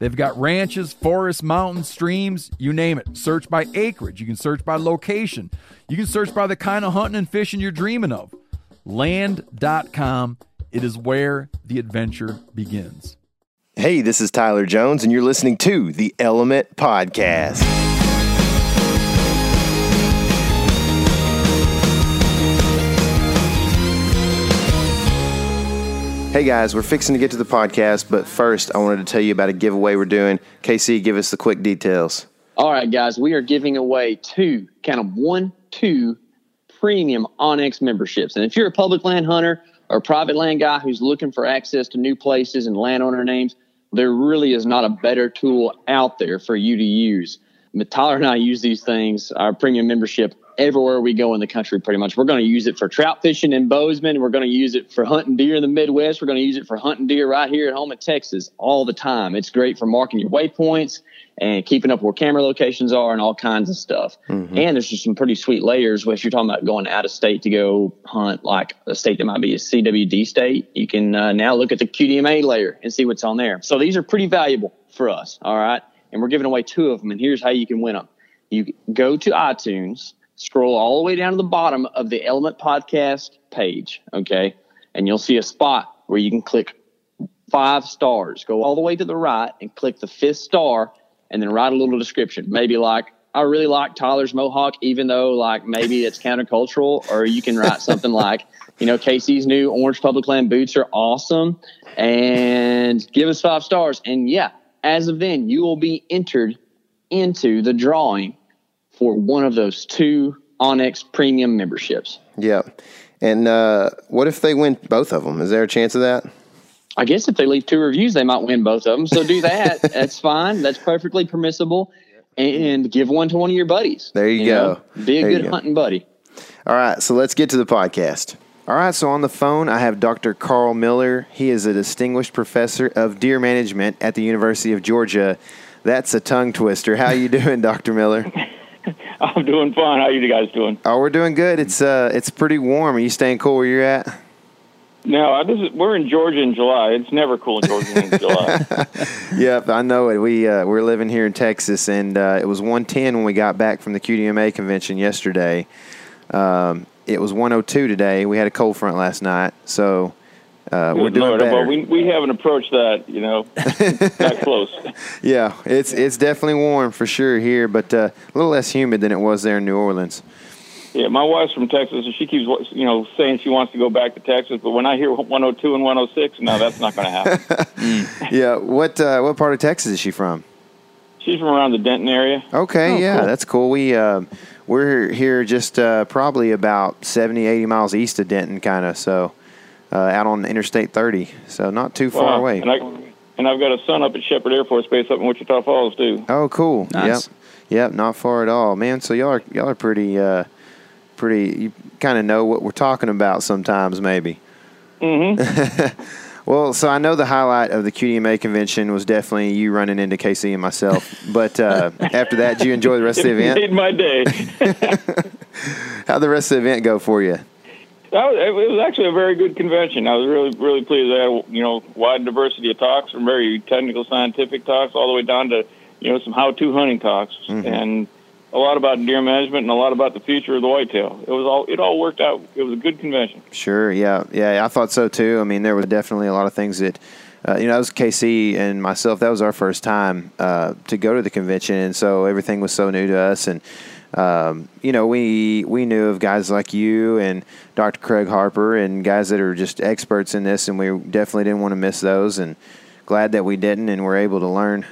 They've got ranches, forests, mountains, streams, you name it. Search by acreage. You can search by location. You can search by the kind of hunting and fishing you're dreaming of. Land.com. It is where the adventure begins. Hey, this is Tyler Jones, and you're listening to the Element Podcast. Hey guys, we're fixing to get to the podcast, but first I wanted to tell you about a giveaway we're doing. KC, give us the quick details. All right, guys, we are giving away two premium Onyx memberships. And if you're a public land hunter or private land guy who's looking for access to new places and landowner names, there really is not a better tool out there for you to use. But Tyler and I use these things, our premium membership, everywhere we go in the country, pretty much. We're going to use it for trout fishing in Bozeman. We're going to use it for hunting deer in the Midwest. We're going to use it for hunting deer right here at home in Texas all the time. It's great for marking your waypoints and keeping up where camera locations are and all kinds of stuff. Mm-hmm. And there's just some pretty sweet layers. If you're talking about going out of state to go hunt, like a state that might be a CWD state, you can now look at the QDMA layer and see what's on there. So these are pretty valuable for us, all right? And we're giving away two of them, and here's how you can win them. You go to iTunes, scroll all the way down to the bottom of the Element Podcast page, okay? And you'll see a spot where you can click 5 stars. Go all the way to the right and click the 5th star and then write a little description. Maybe like, I really like Tyler's mohawk, even though like maybe it's countercultural. Or you can write something like, you know, Casey's new orange public land boots are awesome. And give us 5 stars. And yeah, as of then, you will be entered into the drawing for one of those 2 Onyx premium memberships. Yeah. And what if they win both of them? Is there a chance of that? I guess if they leave 2 reviews, they might win both of them. So do that. That's fine. That's perfectly permissible. And give one to one of your buddies. There you go. Know? Be a there good hunting buddy. All right. So let's get to the podcast. All right. So on the phone, I have Dr. Karl Miller. He is a distinguished professor of deer management at the University of Georgia. That's a tongue twister. How you doing, Dr. Miller? I'm doing fine. How are you guys doing? Oh, we're doing good. It's pretty warm. Are you staying cool where you're at? No, we're in Georgia in July. It's never cool in Georgia in July. Yep, I know it. We're living here in Texas, and it was 110 when we got back from the QDMA convention yesterday. It was 102 today. We had a cold front last night, so we're doing better. But we haven't approached that, you know, that close. Yeah, it's definitely warm for sure here, but a little less humid than it was there in New Orleans. Yeah, my wife's from Texas, and she keeps, you know, saying she wants to go back to Texas. But when I hear 102 and 106, no, that's not going to happen. Yeah, what part of Texas is she from? She's from around the Denton area. Okay, oh, yeah, cool. That's cool. We're here just probably about 70, 80 miles east of Denton, kind of. So out on Interstate 30, so not too far away. And I've got a son up at Shepard Air Force Base up in Wichita Falls too. Oh, cool. Nice. Yep, not far at all, man. So y'all are pretty. You kind of know what we're talking about sometimes, maybe. Mm-hmm. Well, so I know the highlight of the QDMA convention was definitely you running into Casey and myself. But after that, did you enjoy the rest of the event? It made my day. How'd the rest of the event go for you? It was actually a very good convention. I was really pleased. I had wide diversity of talks, from very technical scientific talks all the way down to some how-to hunting talks, mm-hmm. and a lot about deer management and a lot about the future of the whitetail. It all worked out. It was a good convention. Sure, yeah, I thought so too. I mean, there was definitely a lot of things that that was KC and myself. That was our first time to go to the convention, and so everything was so new to us. And we knew of guys like you and Dr. Craig Harper and guys that are just experts in this, and we definitely didn't want to miss those, and glad that we didn't and were able to learn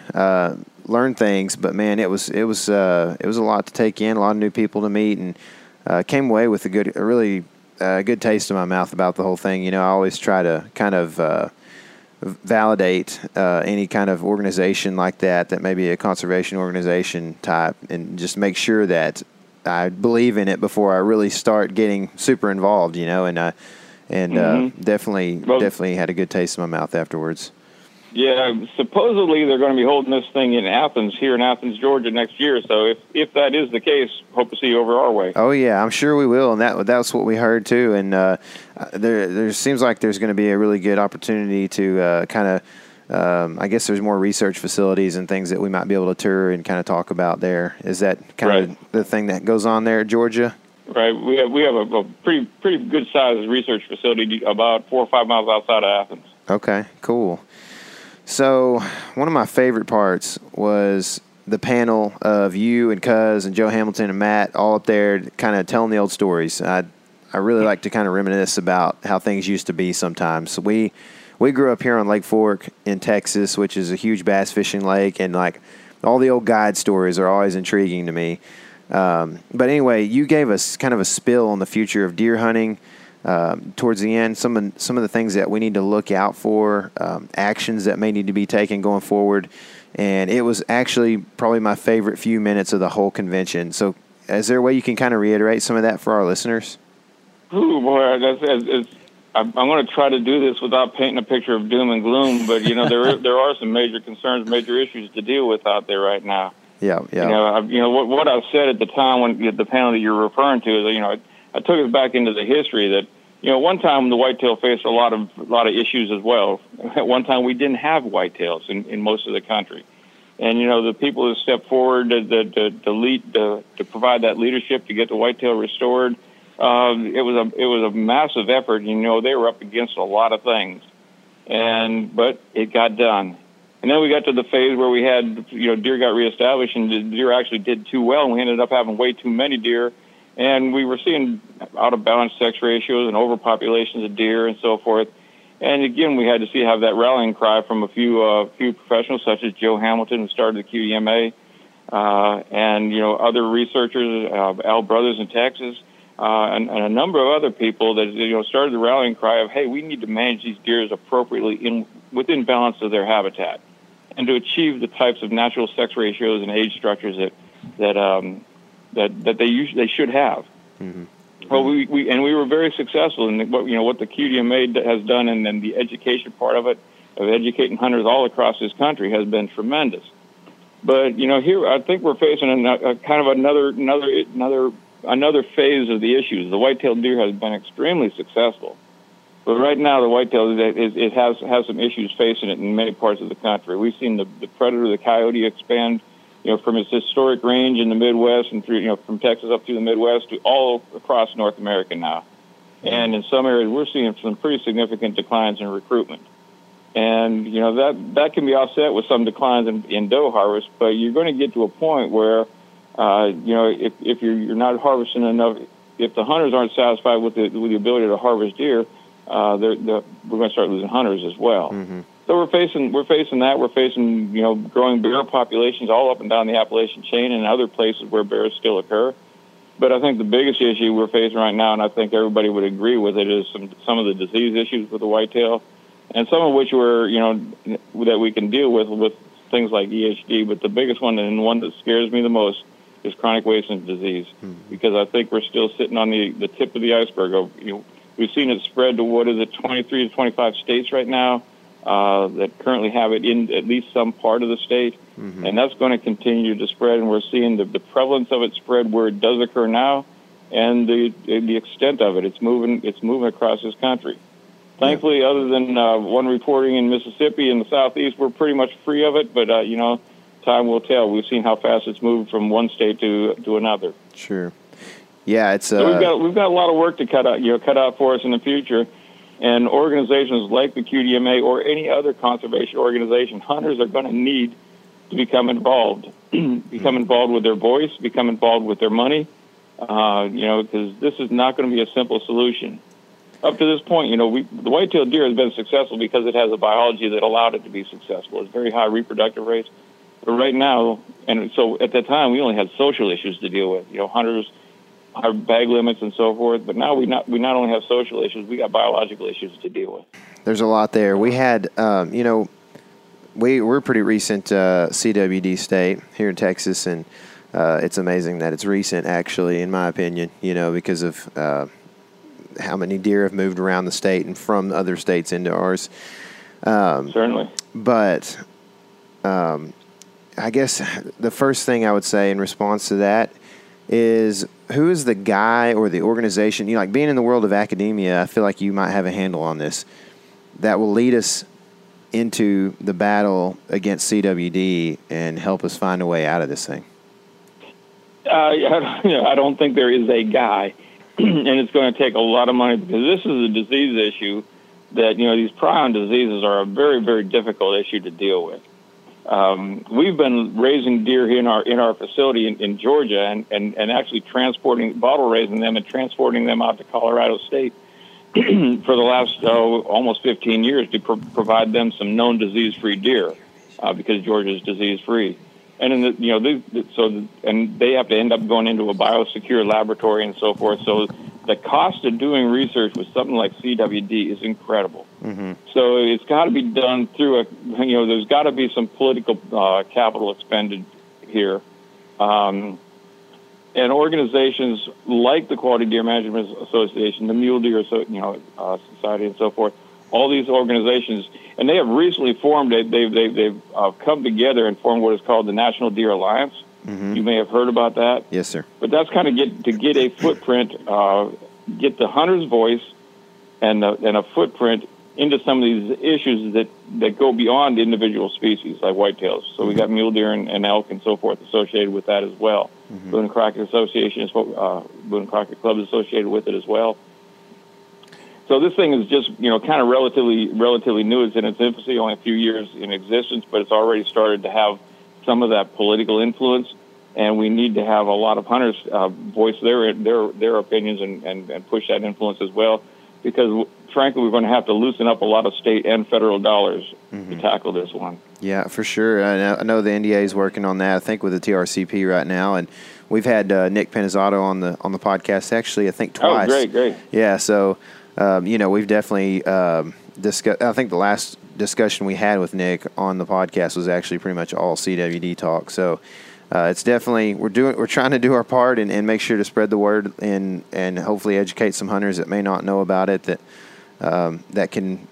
things. But man, it was a lot to take in, a lot of new people to meet, and came away with a really good taste in my mouth about the whole thing. I always try to kind of validate any kind of organization like that may be a conservation organization type, and just make sure that I believe in it before I really start getting super involved, and definitely had a good taste in my mouth afterwards. Yeah, supposedly they're going to be holding this thing here in Athens, Georgia next year. So if that is the case, hope to see you over our way. Oh yeah, I'm sure we will, and that's what we heard too. And there seems like there's going to be a really good opportunity to I guess there's more research facilities and things that we might be able to tour and kind of talk about there. Is that kind of the thing that goes on there at Georgia? Right. We have a pretty good sized research facility about 4 or 5 miles outside of Athens. Okay. Cool. So one of my favorite parts was the panel of you and Cuz and Joe Hamilton and Matt all up there kind of telling the old stories. I really like to kind of reminisce about how things used to be sometimes. So we grew up here on Lake Fork in Texas, which is a huge bass fishing lake, and like all the old guide stories are always intriguing to me. But anyway, you gave us kind of a spill on the future of deer hunting. Towards the end, some of the things that we need to look out for, actions that may need to be taken going forward, and it was actually probably my favorite few minutes of the whole convention. So, is there a way you can kind of reiterate some of that for our listeners? Oh boy, I'm going to try to do this without painting a picture of doom and gloom, but there are some major concerns, major issues to deal with out there right now. Yeah. What I said at the time when the panel that you're referring to is I took us back into the history that, one time the whitetail faced a lot of issues as well. At one time we didn't have whitetails in most of the country. And, the people who stepped forward to provide that leadership to get the whitetail restored, it was a massive effort. They were up against a lot of things. But it got done. And then we got to the phase where we had, deer got reestablished and the deer actually did too well. And we ended up having way too many deer. And we were seeing out-of-balance sex ratios and overpopulations of deer and so forth. And, again, we had to have that rallying cry from a few professionals such as Joe Hamilton, who started the QDMA, and other researchers, Al Brothers in Texas, and a number of other people that, started the rallying cry of, hey, we need to manage these deers appropriately within balance of their habitat and to achieve the types of natural sex ratios and age structures that they should have. Mm-hmm. Well, we were very successful in what the QDMA has done, and then the education part of it, of educating hunters all across this country, has been tremendous. But here I think we're facing a kind of another phase of the issues. The whitetail deer has been extremely successful, but right now the whitetail it has some issues facing it in many parts of the country. We've seen the predator, the coyote, expand. From its historic range in the Midwest and through, from Texas up through the Midwest to all across North America now. And in some areas, we're seeing some pretty significant declines in recruitment. And, that can be offset with some declines in doe harvest, but you're going to get to a point where, if you're not harvesting enough, if the hunters aren't satisfied with the ability to harvest deer, we're going to start losing hunters as well. Mm-hmm. So we're facing that. We're facing, growing bear populations all up and down the Appalachian chain and other places where bears still occur. But I think the biggest issue we're facing right now, and I think everybody would agree with it, is some of the disease issues with the whitetail, and some of which were, that we can deal with things like EHD. But the biggest one, and one that scares me the most, is chronic wasting disease, because I think we're still sitting on the tip of the iceberg of We've seen it spread to what is it, 23 to 25 states right now that currently have it in at least some part of the state. Mm-hmm. And that's going to continue to spread, and we're seeing the prevalence of it spread where it does occur now, and the extent of it. It's moving across this country. Thankfully, yeah. Other than one reporting in Mississippi in the southeast, we're pretty much free of it. But time will tell. We've seen how fast it's moved from one state to another. Sure. Yeah, it's. So we've got a lot of work to cut out for us in the future. And organizations like the QDMA or any other conservation organization, hunters are going to need to become involved, become involved with their voice, become involved with their money. Because this is not going to be a simple solution. Up to this point, the white-tailed deer has been successful because it has a biology that allowed it to be successful. It's very high reproductive rates. But right now, and so at that time, we only had social issues to deal with. Hunters, our bag limits and so forth. But now we not only have social issues, we got biological issues to deal with. There's a lot there. We had, we're pretty recent CWD state here in Texas, and it's amazing that it's recent, actually, in my opinion, because of how many deer have moved around the state and from other states into ours. Certainly. But I guess the first thing I would say in response to that is, who is the guy or the organization, being in the world of academia, I feel like you might have a handle on this, that will lead us into the battle against CWD and help us find a way out of this thing? I don't think there is a guy, and it's going to take a lot of money, because this is a disease issue that, these prion diseases are a very, very difficult issue to deal with. We've been raising deer here in our facility in Georgia and actually transporting, bottle raising them and transporting them out to Colorado State for the last almost 15 years to provide them some known disease-free deer because Georgia is disease-free. And they have to end up going into a biosecure laboratory and so forth. So the cost of doing research with something like CWD is incredible. Mm-hmm. So it's got to be done through there's got to be some political capital expended here, and organizations like the Quality Deer Management Association, the Mule Deer Society, and so forth. All these organizations, and they have recently formed. They've come together and formed what is called the National Deer Alliance. Mm-hmm. You may have heard about that. Yes, sir. But that's kind of to get a footprint, get the hunter's voice, and a footprint into some of these issues that go beyond individual species like whitetails. So we got mule deer and elk and so forth associated with that as well. Mm-hmm. Boone and Crockett Association, Boone and Crockett Club is associated with it as well. So this thing is just, kind of relatively new. It's in its infancy, only a few years in existence, but it's already started to have some of that political influence, and we need to have a lot of hunters voice their opinions and push that influence as well, because, frankly, we're going to have to loosen up a lot of state and federal dollars to tackle this one. Yeah, for sure. I know the NDA is working on that, I think, with the TRCP right now, and we've had Nick Penizzato on the podcast, actually, I think, twice. Oh, great. Yeah, so... we've definitely discussed. I think the last discussion we had with Nick on the podcast was actually pretty much all CWD talk. So it's definitely we're trying to do our part and make sure to spread the word and hopefully educate some hunters that may not know about it that can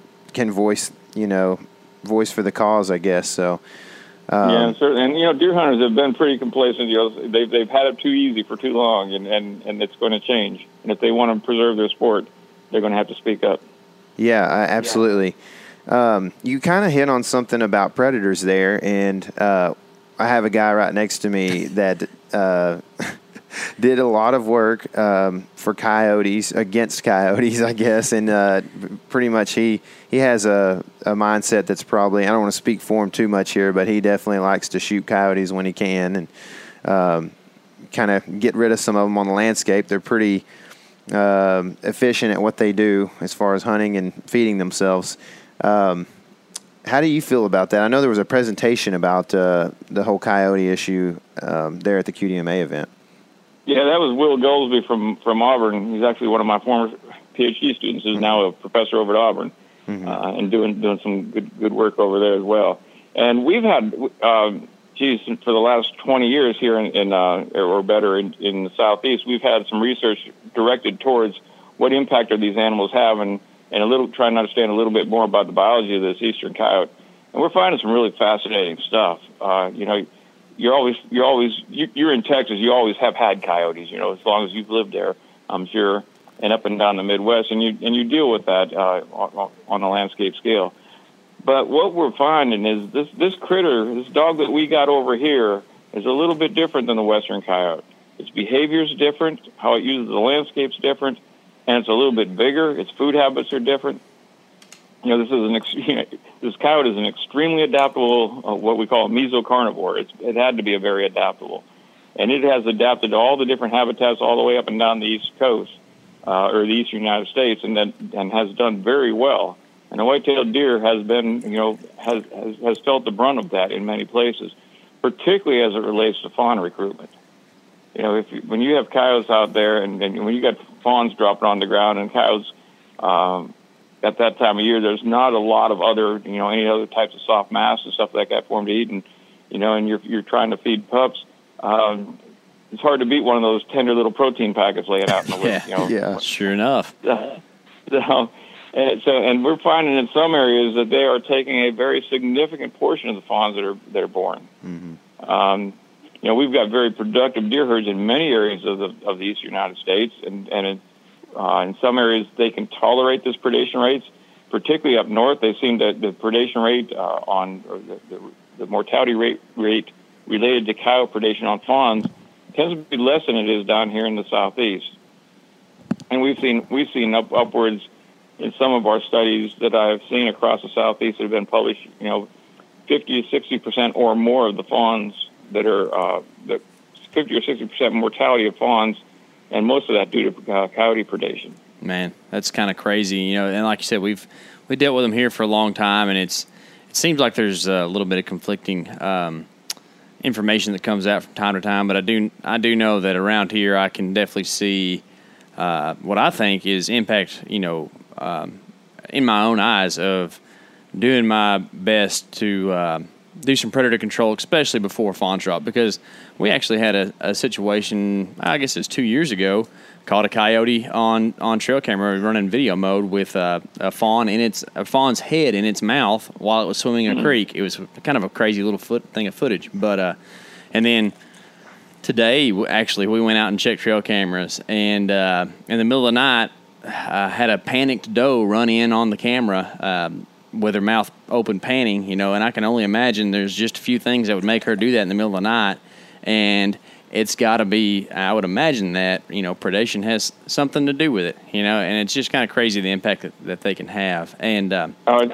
voice for the cause, I guess. So yeah, certainly. And deer hunters have been pretty complacent. They've had it too easy for too long, and it's going to change. And if they want to preserve their sport, they're going to have to speak up. Yeah, absolutely. Yeah. You kind of hit on something about predators there, and I have a guy right next to me that did a lot of work for coyotes, against coyotes, I guess, and pretty much he has a mindset that's probably, I don't want to speak for him too much here, but he definitely likes to shoot coyotes when he can and kind of get rid of some of them on the landscape. They're pretty... efficient at what they do as far as hunting and feeding themselves. How do you feel about that? I know there was a presentation about the whole coyote issue there at the QDMA event. Yeah, that was Will Goldsby from Auburn. He's actually one of my former PhD students, who's now a professor over at Auburn, and doing some good work over there as well. And we've had, for the last 20 years here in or better in the Southeast, we've had some research directed towards what impact are these animals having, and trying to understand a little bit more about the biology of this eastern coyote. And we're finding some really fascinating stuff. You're in Texas, you always have had coyotes, as long as you've lived there, I'm sure, and up and down the Midwest, and you deal with that on a landscape scale. But what we're finding is this critter, this dog that we got over here, is a little bit different than the western coyote. Its behavior is different, how it uses the landscape's different, and it's a little bit bigger. Its food habits are different. This coyote is an extremely adaptable, what we call a mesocarnivore. It had to be a very adaptable, and it has adapted to all the different habitats all the way up and down the East Coast or the Eastern United States, and has done very well. And the white-tailed deer has been, has felt the brunt of that in many places, particularly as it relates to fawn recruitment. When you have coyotes out there, and when you got fawns dropping on the ground, and coyotes at that time of year, there's not a lot of other, any other types of soft mass and stuff like that for them to eat, and you're trying to feed pups. It's hard to beat one of those tender little protein packets laying out in the woods. Yeah, sure enough. And we're finding in some areas that they are taking a very significant portion of the fawns that are born. Mm-hmm. We've got very productive deer herds in many areas of the Eastern United States, and in some areas they can tolerate this predation rates. Particularly up north, they seem that the predation rate or the mortality rate related to coyote predation on fawns tends to be less than it is down here in the southeast. And we've seen upwards. In some of our studies that I've seen across the southeast that have been published, 50 to 60% or more of the fawns that are 50 or 60% mortality of fawns, and most of that due to coyote predation. Man, that's kind of crazy, And like you said, we dealt with them here for a long time, and it seems like there's a little bit of conflicting information that comes out from time to time. But I do know that around here, I can definitely see what I think is impact, in my own eyes, of doing my best to do some predator control, especially before fawn drop, because we actually had a situation, I guess it's 2 years ago, caught a coyote on trail camera running video mode with a fawn's head in its mouth while it was swimming in a creek. It was kind of a crazy little thing of footage, but and then today actually we went out and checked trail cameras, and in the middle of the night had a panicked doe run in on the camera with her mouth open panting, and I can only imagine there's just a few things that would make her do that in the middle of the night, and it's got to be, I would imagine that, predation has something to do with it, and it's just kind of crazy the impact that they can have. And what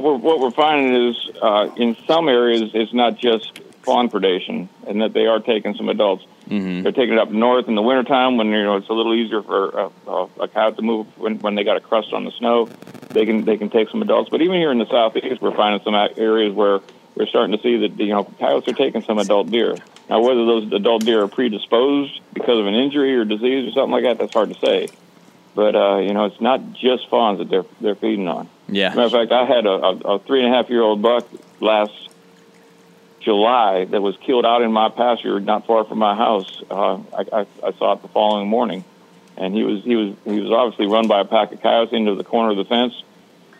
we're finding is in some areas it's not just fawn predation, and that they are taking some adults. Mm-hmm. They're taking it up north in the wintertime when it's a little easier for a coyote to move when they got a crust on the snow. They can take some adults, but even here in the southeast, we're finding some areas where we're starting to see that coyotes are taking some adult deer. Now, whether those adult deer are predisposed because of an injury or disease or something like that, that's hard to say. But it's not just fawns that they're feeding on. Yeah. As a matter of fact, I had a 3.5-year-old buck last July that was killed out in my pasture not far from my house. I saw it the following morning, and he was obviously run by a pack of coyotes into the corner of the fence,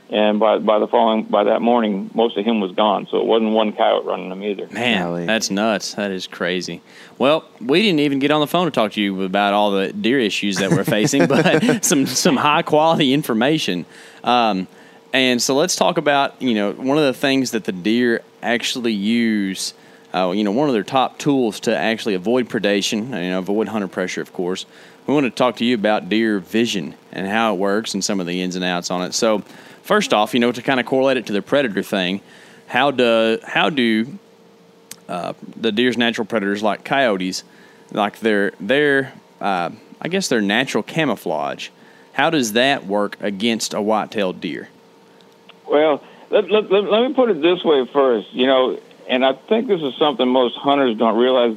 and by that morning most of him was gone, so it wasn't one coyote running him either. Man, that's nuts. That is crazy. Well, we didn't even get on the phone to talk to you about all the deer issues that we're facing, but some high quality information. And so let's talk about, one of the things that the deer actually use, one of their top tools to actually avoid predation, avoid hunter pressure, of course. We want to talk to you about deer vision and how it works and some of the ins and outs on it. So first off, to kind of correlate it to the predator thing, how do the deer's natural predators, like coyotes, like their I guess their natural camouflage, how does that work against a white-tailed deer? Well, let me put it this way first, and I think this is something most hunters don't realize.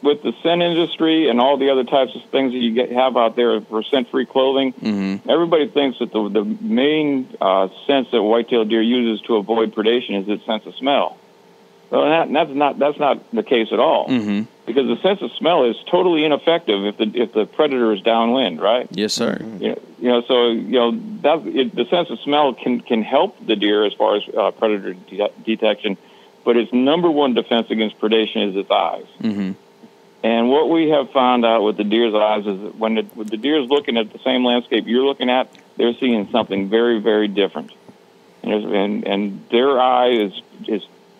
With the scent industry and all the other types of things that you have out there for scent-free clothing, mm-hmm. everybody thinks that the main sense that white-tailed deer uses to avoid predation is its sense of smell. Well, that's not the case at all, mm-hmm. because the sense of smell is totally ineffective if the predator is downwind, right? Yes, sir. Mm-hmm. The sense of smell can help the deer as far as predator detection, but its number one defense against predation is its eyes. Mm-hmm. And what we have found out with the deer's eyes is that when the deer's looking at the same landscape you're looking at, they're seeing something very, very different. And their eye is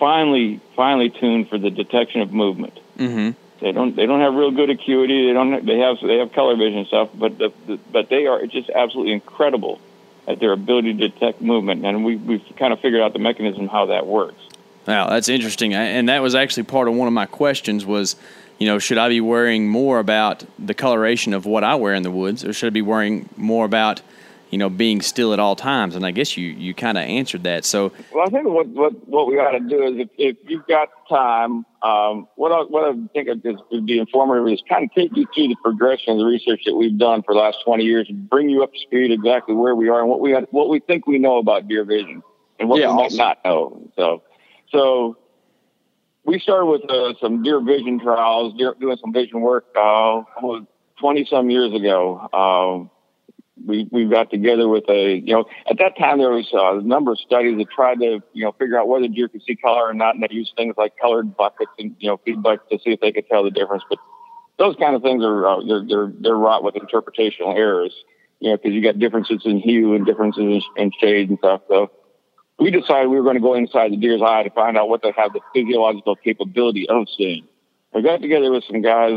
finely tuned for the detection of movement. Mm-hmm. They don't have real good acuity. They have color vision stuff, but they are just absolutely incredible at their ability to detect movement. And we've kind of figured out the mechanism how that works. Wow, that's interesting. And that was actually part of one of my questions was, should I be worrying more about the coloration of what I wear in the woods, or should I be worrying more about being still at all times? And I guess you kind of answered that. So, well, I think what we ought to do is if you've got time, what I think would be informative is kind of take you through the progression of the research that we've done for the last 20 years and bring you up to speed exactly where we are and what we think we know about deer vision and what we might not know. So we started with some deer vision trials, doing some vision work 20 some years ago. We got together with at that time there was a number of studies that tried to, figure out whether deer could see color or not, and they used things like colored buckets and, feed buckets to see if they could tell the difference. But those kind of things are, they're wrought with interpretational errors, because you got differences in hue and differences in shade and stuff. So we decided we were going to go inside the deer's eye to find out what they have the physiological capability of seeing. We got together with some guys,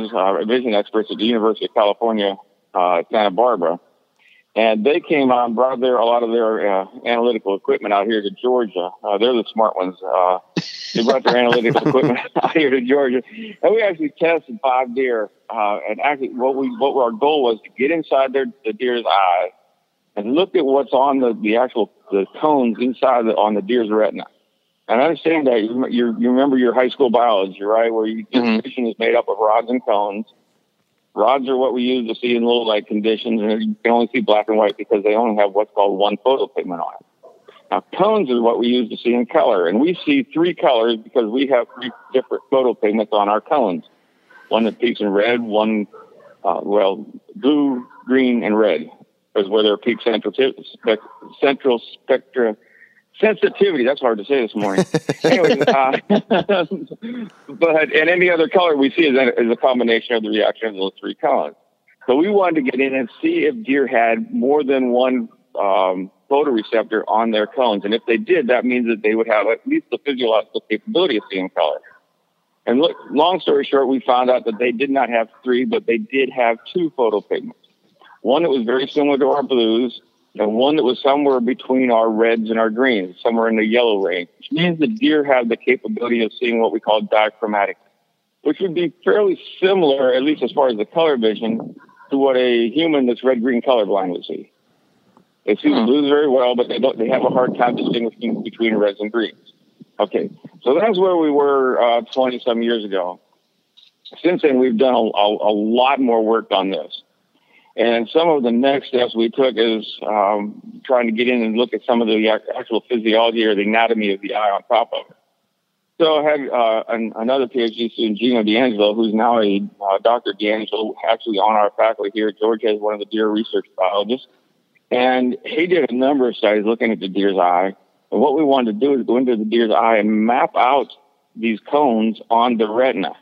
vision experts at the University of California, Santa Barbara. And they came on, brought a lot of their analytical equipment out here to Georgia. They're the smart ones. They brought their analytical equipment out here to Georgia, and we actually tested 5 deer. And actually, what our goal was to get inside the deer's eye and look at what's on the cones inside on the deer's retina. And I understand that you remember your high school biology, right? Where vision is made up of rods and cones. Rods are what we use to see in low light conditions, and you can only see black and white because they only have what's called one photopigment on it. Now, cones is what we use to see in color, and we see 3 colors because we have 3 different photopigments on our cones. One that peaks in red, one, blue, green, and red is where their peak central spectra sensitivity. That's hard to say this morning. Anyway, but any other color we see is a combination of the reaction of those 3 colors. So we wanted to get in and see if deer had more than one photoreceptor on their cones. And if they did, that means that they would have at least the physiological capability of seeing color. And look, long story short, we found out that they did not have 3, but they did have 2 photopigments. One that was very similar to our blues, and one that was somewhere between our reds and our greens, somewhere in the yellow range, which means the deer have the capability of seeing what we call dichromatic, which would be fairly similar, at least as far as the color vision, to what a human that's red-green colorblind would see. They see the blues very well, but they have a hard time distinguishing between reds and greens. Okay, so that's where we were 20-some years ago. Since then, we've done a lot more work on this. And some of the next steps we took is trying to get in and look at some of the actual physiology or the anatomy of the eye on top of it. So I had another PhD student, Gino D'Angelo, who's now a Dr. D'Angelo, actually on our faculty here at Georgia as one of the deer research biologists. And he did a number of studies looking at the deer's eye. And what we wanted to do is go into the deer's eye and map out these cones on the retina.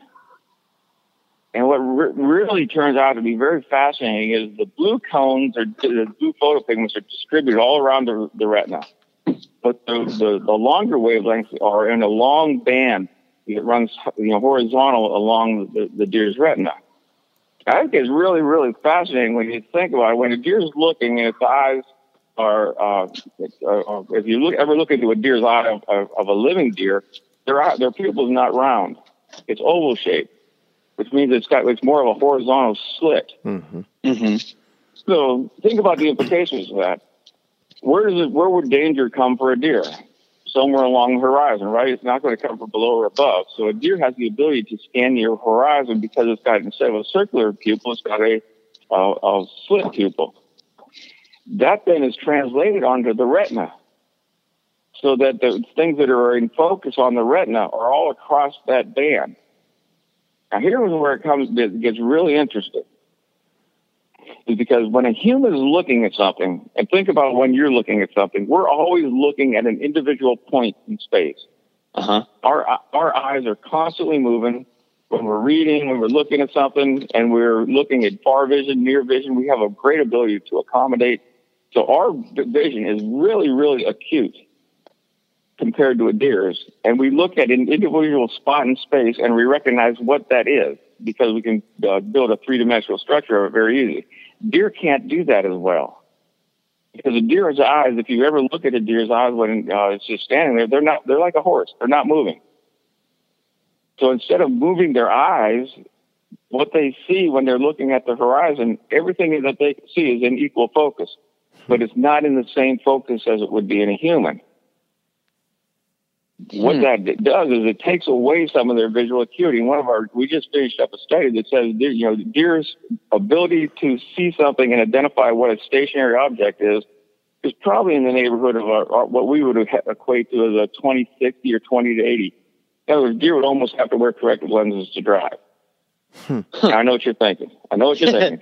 And what really turns out to be very fascinating is the blue cones or the blue photopigments are distributed all around the retina. But the longer wavelengths are in a long band that runs horizontal along the deer's retina. I think it's really, really fascinating when you think about it. When a deer's looking and its eyes are, if you ever look into a deer's eye of a living deer, their pupil is not round. It's oval shaped, which means it's more of a horizontal slit. Mm-hmm. Mm-hmm. So think about the implications of that. Where would danger come for a deer? Somewhere along the horizon, right? It's not going to come from below or above. So a deer has the ability to scan your horizon because it's got, instead of a circular pupil, it's got a slit pupil. That then is translated onto the retina. so that the things that are in focus on the retina are all across that band. Now, here's where it gets really interesting. Is because when a human is looking at something, and think about when you're looking at something, we're always looking at an individual point in space. Uh-huh. Our eyes are constantly moving. When we're reading, when we're looking at something, and we're looking at far vision, near vision, we have a great ability to accommodate. So our vision is really, really acute compared to a deer's. And we look at an individual spot in space, and we recognize what that is, because we can build a three-dimensional structure of it very easily. Deer can't do that as well. Because a deer's eyes, if you ever look at a deer's eyes when it's just standing there, they're like a horse. They're not moving. So instead of moving their eyes, what they see when they're looking at the horizon, everything that they see is in equal focus. But it's not in the same focus as it would be in a human. What that does is it takes away some of their visual acuity. We just finished up a study that says, the deer's ability to see something and identify what a stationary object is probably in the neighborhood of what we would equate to as a 20/60 or 20/80. In other words, deer would almost have to wear corrective lenses to drive. I know what you're thinking. I know deer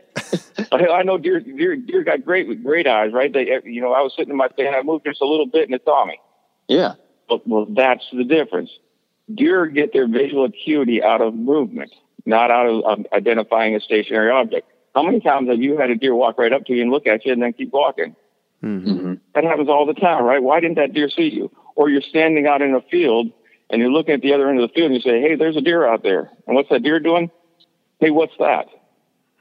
got great eyes, right? I was sitting in my stand, I moved just a little bit, and it saw me. Yeah. Well, that's the difference. Deer get their visual acuity out of movement, not out of identifying a stationary object. How many times have you had a deer walk right up to you and look at you and then keep walking? Mm-hmm. That happens all the time, right? Why didn't that deer see you? Or you're standing out in a field and you're looking at the other end of the field and you say, hey, there's a deer out there. And what's that deer doing? Hey, what's that?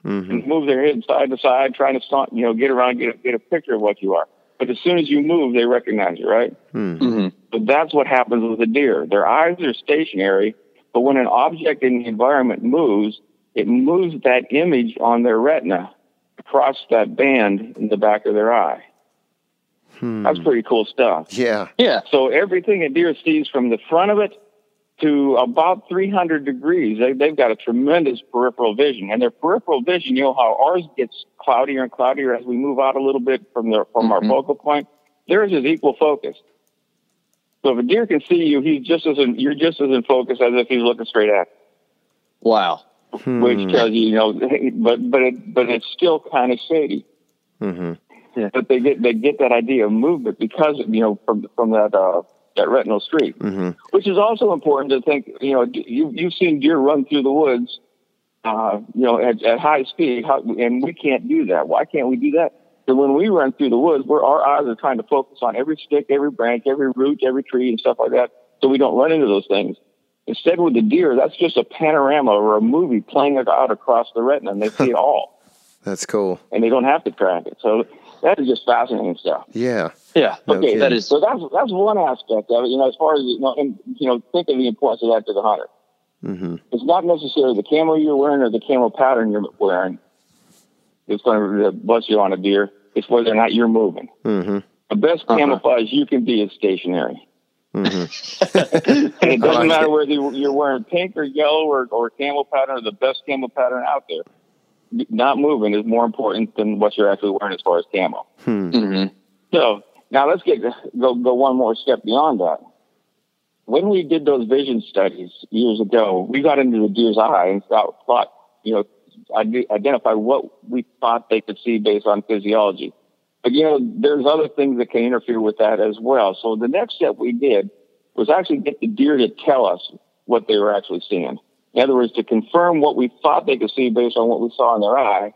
Mm-hmm. And move their head side to side, trying to get around, get a picture of what you are. But as soon as you move, they recognize you, right? Mm-hmm. But that's what happens with a deer. Their eyes are stationary, but when an object in the environment moves, it moves that image on their retina across that band in the back of their eye. That's pretty cool stuff. Yeah. So everything a deer sees from the front of it to about 300 degrees, they've got a tremendous peripheral vision. And their peripheral vision, how ours gets cloudier and cloudier as we move out a little bit from our focal point, theirs is equal focus. So if a deer can see you, you're just as in focus as if he's looking straight at you. Wow. Which tells you, but it's still kind of shady. Mm-hmm. Yeah. But they get that idea of movement because, from that retinal streak, which is also important to think, you've seen deer run through the woods, at high speed, and we can't do that. Why can't we do that? Because when we run through the woods, our eyes are trying to focus on every stick, every branch, every root, every tree, and stuff like that, so we don't run into those things. Instead, with the deer, that's just a panorama or a movie playing out across the retina, and they see it all. That's cool. And they don't have to track it. So that is just fascinating stuff. Yeah. Yeah. Okay. No, that is. So that's one aspect of it. As far as think of the importance of that to the hunter. Mm-hmm. It's not necessarily the camo you're wearing or the camo pattern you're wearing that's going to bust you on a deer. It's whether or not you're moving. Mm-hmm. The best camouflage you can be is stationary. Mm-hmm. And it doesn't matter whether you're wearing pink or yellow or camo pattern or the best camo pattern out there. Not moving is more important than what you're actually wearing as far as camo. Mm-hmm. So now let's go one more step beyond that. When we did those vision studies years ago, we got into the deer's eye and thought, identify what we thought they could see based on physiology. But, there's other things that can interfere with that as well. So the next step we did was actually get the deer to tell us what they were actually seeing. In other words, to confirm what we thought they could see based on what we saw in their eye,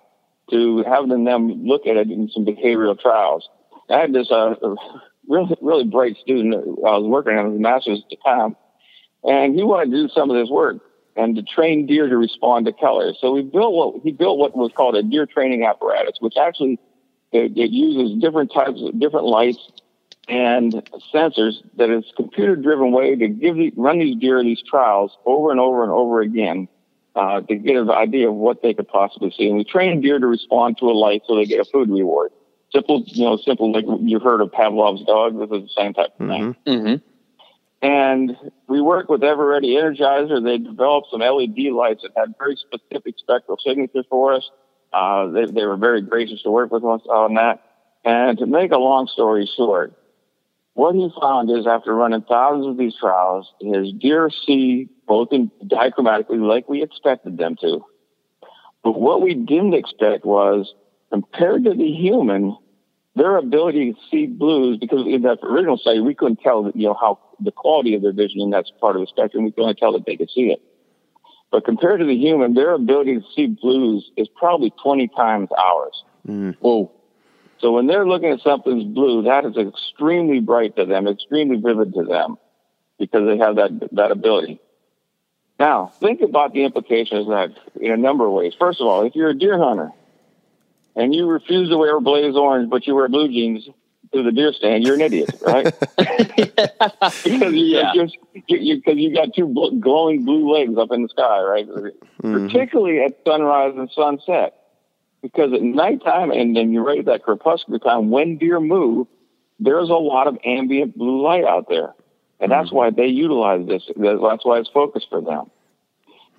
to having them look at it in some behavioral trials. I had this really, really bright student I was working on his master's at the time, and he wanted to do some of this work and to train deer to respond to colors. So we built what was called a deer training apparatus, which actually it uses different lights and sensors that is a computer-driven way to run these deer these trials over and over and over again to get an idea of what they could possibly see. And we train deer to respond to a light so they get a food reward. Simple, like you heard of Pavlov's dog. This is the same type of thing. Mm-hmm. And we work with Eveready Energizer. They developed some LED lights that had very specific spectral signatures for us. They were very gracious to work with us on that. And to make a long story short, What he found is after running thousands of these trials, his deer see both in dichromatically like we expected them to. But what we didn't expect was, compared to the human, their ability to see blues, because in that original study, we couldn't tell, you know, how the quality of their vision in that part of the spectrum, we could only tell that they could see it. But compared to the human, their ability to see blues is probably 20 times ours. Mm. Whoa. So when they're looking at something's blue, that is extremely bright to them, extremely vivid to them, because they have that ability. Now, think about the implications of that in a number of ways. First of all, if you're a deer hunter and you refuse to wear Blaze Orange, but you wear blue jeans to the deer stand, you're an idiot, right? Because you got two glowing blue legs up in the sky, right? Mm-hmm. Particularly at sunrise and sunset. Because at nighttime, and then you're right at that crepuscular time, when deer move, there's a lot of ambient blue light out there. And that's mm-hmm. why they utilize this. That's why it's focused for them.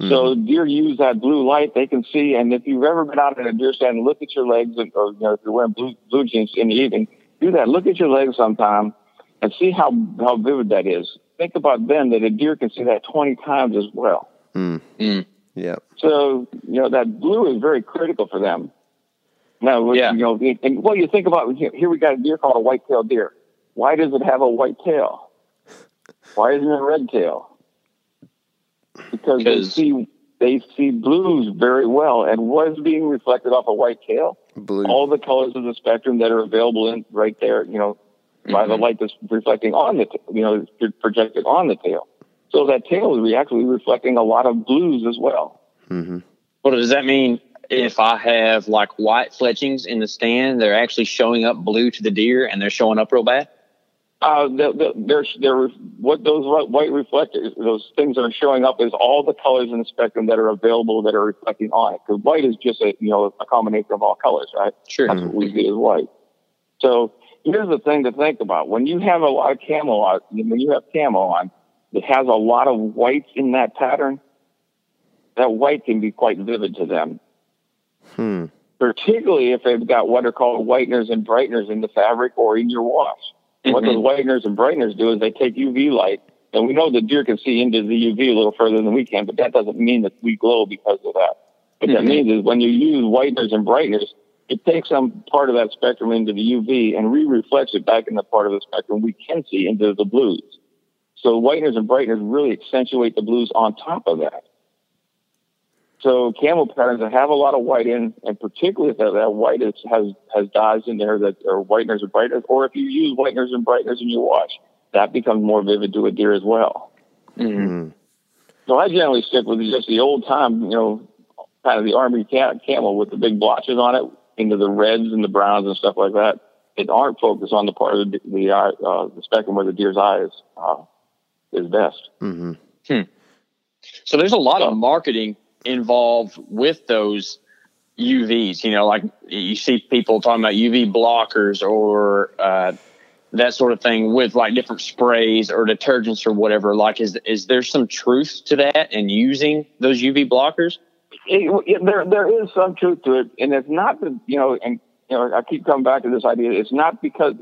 Mm-hmm. So deer use that blue light. They can see. And if you've ever been out in a deer stand, look at your legs. Or, you know, if you're wearing blue jeans in the evening, do that. Look at your legs sometime and see how vivid that is. Think about then that a deer can see that 20 times as well. Mm-hmm. Yeah. So, you know, that blue is very critical for them. Now, yeah. You know, and well, you think about here we got a deer called a white-tailed deer. Why does it have a white tail? Why isn't it a red tail? Because they see blues very well. And what is being reflected off a white tail? Blue. All the colors of the spectrum that are available in right there, you know, mm-hmm. by the light that's reflecting on the, you know, projected on the tail. So that tail is actually reflecting a lot of blues as well. Mm-hmm. Well, does that mean if I have like white fletchings in the stand, they're actually showing up blue to the deer and they're showing up real bad? What those white reflectors, those things that are showing up is all the colors in the spectrum that are available that are reflecting on it. Because white is just a combination of all colors, right? Sure. That's what we see as white. So here's the thing to think about. When you have a lot of camo on, it has a lot of whites in that pattern. That white can be quite vivid to them. Hmm. Particularly if they've got what are called whiteners and brighteners in the fabric or in your wash. Mm-hmm. What those whiteners and brighteners do is they take UV light, and we know the deer can see into the UV a little further than we can, but that doesn't mean that we glow because of that. What mm-hmm. that means is when you use whiteners and brighteners, it takes some part of that spectrum into the UV and re-reflects it back in the part of the spectrum we can see into the blues. So whiteners and brighteners really accentuate the blues on top of that. So camo patterns that have a lot of white in, and particularly if that white has dyes in there that are whiteners and brighteners, or if you use whiteners and brighteners in your wash, that becomes more vivid to a deer as well. Mm-hmm. So I generally stick with just the old time, you know, kind of the army camo with the big blotches on it into the reds and the browns and stuff like that. It aren't focused on the part of the spectrum where the deer's eye is best. Mm-hmm. Hmm. So there's a lot of marketing involved with those UVs. You know, like you see people talking about UV blockers or that sort of thing with like different sprays or detergents or whatever. Like, is there some truth to that and using those UV blockers? There is some truth to it, and it's not that, you know. And you know, I keep coming back to this idea. It's not because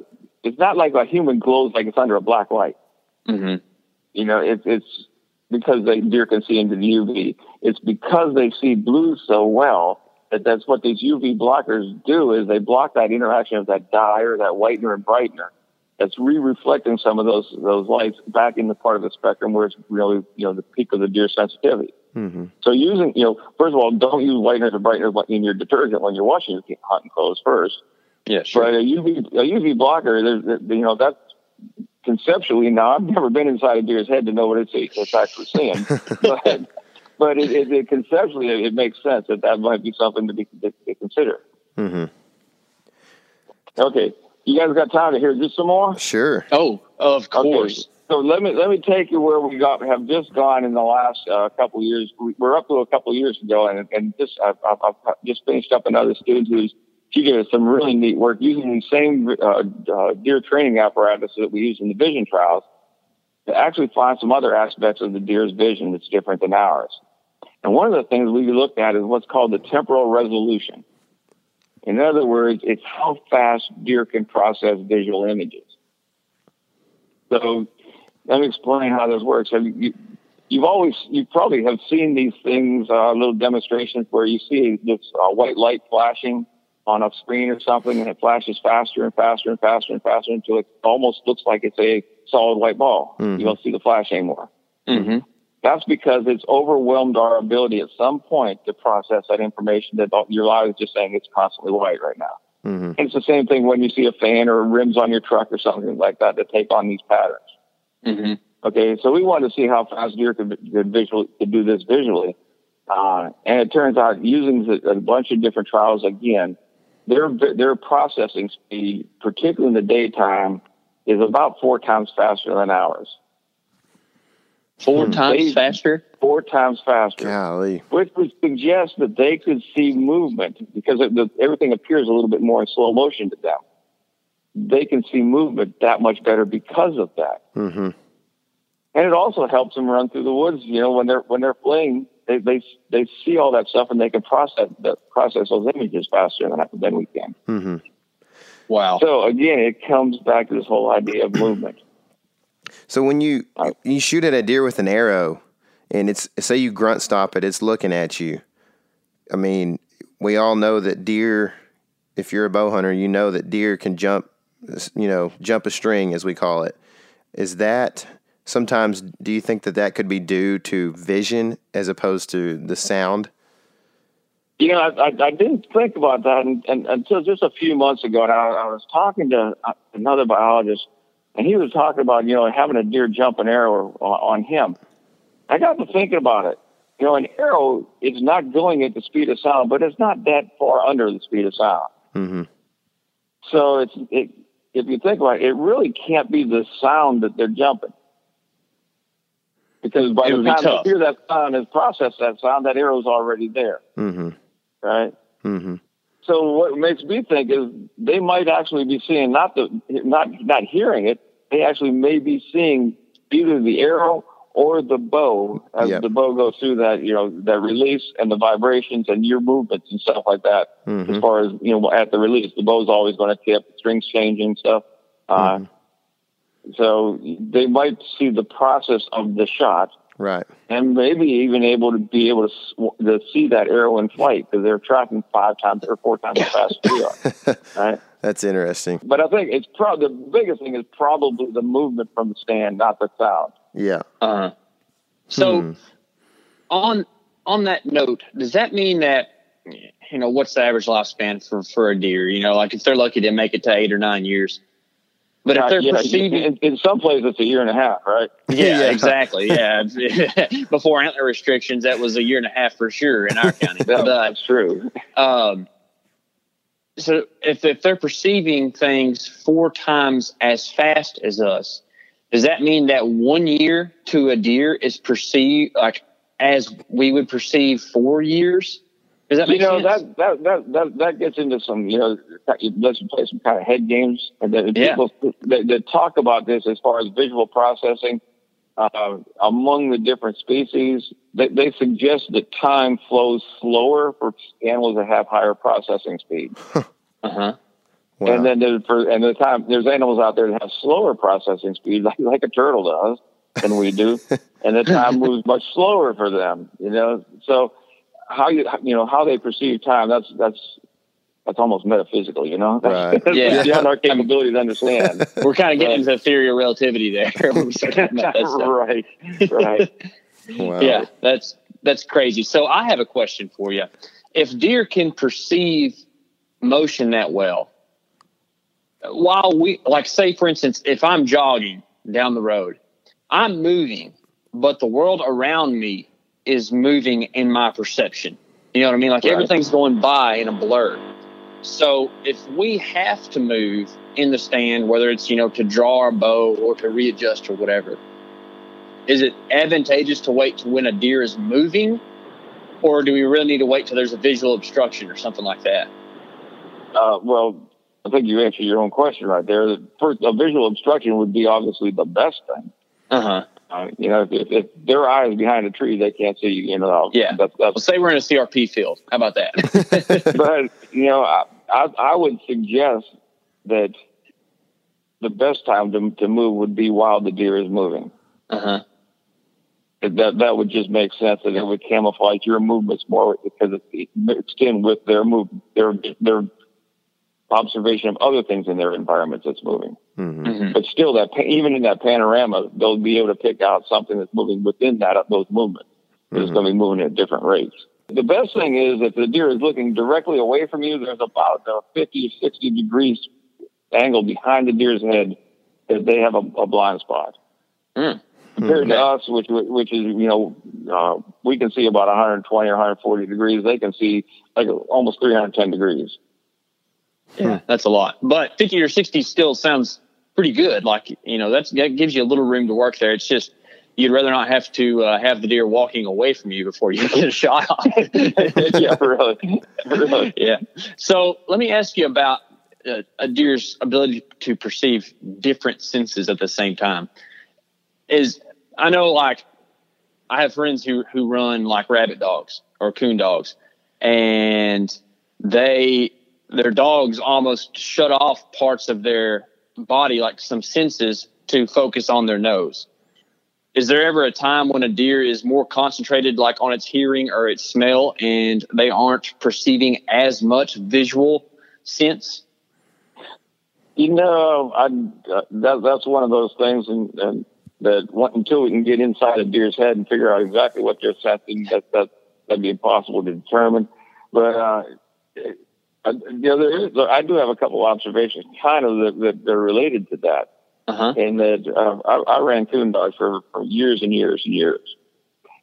it's not like a human glows like it's under a black light. Mm-hmm. You know, it's because the deer can see into the UV. It's because they see blue so well that that's what these UV blockers do is they block that interaction of that dye or that whitener and brightener. That's re-reflecting some of those lights back in the part of the spectrum where it's really, you know, the peak of the deer sensitivity. Mm-hmm. So using, you know, first of all, don't use whiteners or brighteners in your detergent when you're washing your hunting clothes first. Yeah, sure. But a UV blocker, you know, that's, conceptually, now I've never been inside a deer's head to know what it's actually seeing, but it conceptually it makes sense that might be something to consider. Mm-hmm. Okay, you guys got time to hear just some more? Sure. Oh, of course. Okay. So let me take you where we have just gone in the last couple years. We're up to a couple years ago, and just I've just finished up another student who's. She did some really neat work using the same deer training apparatus that we use in the vision trials to actually find some other aspects of the deer's vision that's different than ours. And one of the things we looked at is what's called the temporal resolution. In other words, it's how fast deer can process visual images. So let me explain how this works. You probably have seen these things, little demonstrations where you see this white light flashing on a screen or something, and it flashes faster and faster and faster and faster until it almost looks like it's a solid white ball. Mm-hmm. You don't see the flash anymore. Mm-hmm. That's because it's overwhelmed our ability at some point to process that information that your life is just saying it's constantly white right now. Mm-hmm. And it's the same thing when you see a fan or rims on your truck or something like that that take on these patterns. Mm-hmm. Okay, so we wanted to see how fast deer could do this visually. And it turns out using a bunch of different trials again, their processing speed, particularly in the daytime, is about 4 times faster than ours. 4 times faster? 4 times faster. Golly. Which would suggest that they could see movement because everything appears a little bit more in slow motion to them. They can see movement that much better because of that. Mm-hmm. And it also helps them run through the woods. You know, when they're fleeing, they see all that stuff and they can process those images faster than we can. Mm-hmm. Wow. So again, it comes back to this whole idea of movement. So when you shoot at a deer with an arrow and it's, say you grunt stop it, it's looking at you. I mean, we all know that deer, if you're a bow hunter, you know that deer can jump a string as we call it. Is that sometimes, do you think that could be due to vision as opposed to the sound? You know, I didn't think about that until just a few months ago. And I was talking to another biologist, and he was talking about, you know, having a deer jump an arrow on him. I got to thinking about it. You know, an arrow is not going at the speed of sound, but it's not that far under the speed of sound. Mm-hmm. So if you think about it, it really can't be the sound that they're jumping. Because by the time you hear that sound and process that sound, that arrow's already there. Mm-hmm. Right? Mm-hmm. So what makes me think is they might actually be seeing not hearing it. They actually may be seeing either the arrow or the bow as yep. the bow goes through that, you know, that release and the vibrations and your movements and stuff like that. Mm-hmm. As far as, you know, at the release, the bow's always going to tip, the strings changing and stuff. Mm-hmm. So they might see the process of the shot. Right. And maybe even able to see that arrow in flight because they're tracking 5 times or 4 times as fast as we are. Right? That's interesting. But I think it's probably the biggest thing is probably the movement from the stand, not the sound. Yeah. So on that note, does that mean that, you know, what's the average lifespan for a deer? You know, like if they're lucky to make it to 8 or 9 years. But if they're perceiving in some places, it's a 1.5 years, right? Yeah, yeah. Exactly. Yeah. Before antler restrictions, that was a 1.5 years for sure in our county. But, that's true. So if they're perceiving things 4 times as fast as us, does that mean that 1 year to a deer is perceived like as we would perceive 4 years? Does that make sense? That gets into some, you know, let's play some kind of head games. And people that talk about this as far as visual processing among the different species, they suggest that time flows slower for animals that have higher processing speed. Uh-huh. Wow. And then there's animals out there that have slower processing speed, like a turtle does, than we do, and the time moves much slower for them, you know. So how they perceive time, that's almost metaphysical, you know? Right. That's beyond our capability to understand. We're kind of getting into the theory of relativity there. Right, right. Wow. Yeah, that's crazy. So I have a question for you. If deer can perceive motion that well, while we, like say, for instance, if I'm jogging down the road, I'm moving, but the world around me is moving in my perception. You know what I mean? Like everything's going by in a blur. So if we have to move in the stand, whether it's, you know, to draw our bow or to readjust or whatever, is it advantageous to wait to when a deer is moving, or do we really need to wait till there's a visual obstruction or something like that? Well, I think you answered your own question right there. First, a visual obstruction would be obviously the best thing. Uh-huh. You know, if their eye is behind a tree, they can't see you. You know, yeah. Well, say we're in a CRP field. How about that? But you know, I would suggest that the best time to move would be while the deer is moving. Uh-huh. That would just make sense, and it would camouflage your movements more because it's mixed in with their move, their observation of other things in their environment that's moving. Mm-hmm. Mm-hmm. But still, that even in that panorama, they'll be able to pick out something that's moving within that those movements. Mm-hmm. It's going to be moving at different rates. The best thing is if the deer is looking directly away from you, there's about a 50 or 60 degrees angle behind the deer's head that they have a blind spot. Mm. Compared to us, which is, we can see about 120 or 140 degrees. They can see like almost 310 degrees. Yeah, that's a lot. But 50 or 60 still sounds pretty good. Like, that gives you a little room to work there. It's just you'd rather not have to have the deer walking away from you before you get a shot off. Yeah, really. Yeah. So let me ask you about a deer's ability to perceive different senses at the same time. I know, like, I have friends who run like rabbit dogs or coon dogs, and their dogs almost shut off parts of their body, like some senses, to focus on their nose. Is there ever a time when a deer is more concentrated, like on its hearing or its smell, and they aren't perceiving as much visual sense? That's one of those things, and that until we can get inside a deer's head and figure out exactly what they're sensing, that'd be impossible to determine. But I do have a couple observations kind of that they're related to that. Uh-huh. And that I ran coon dogs for years and years and years.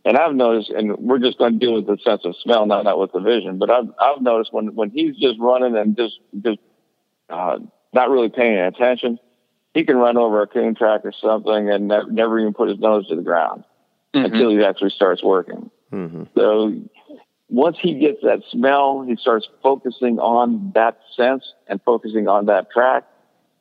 And I've noticed, and we're just going to deal with the sense of smell, not with the vision, but I've noticed when he's just running and just not really paying attention, he can run over a coon track or something and never even put his nose to the ground mm-hmm. until he actually starts working. Mm-hmm. So once he gets that smell, he starts focusing on that sense and focusing on that track.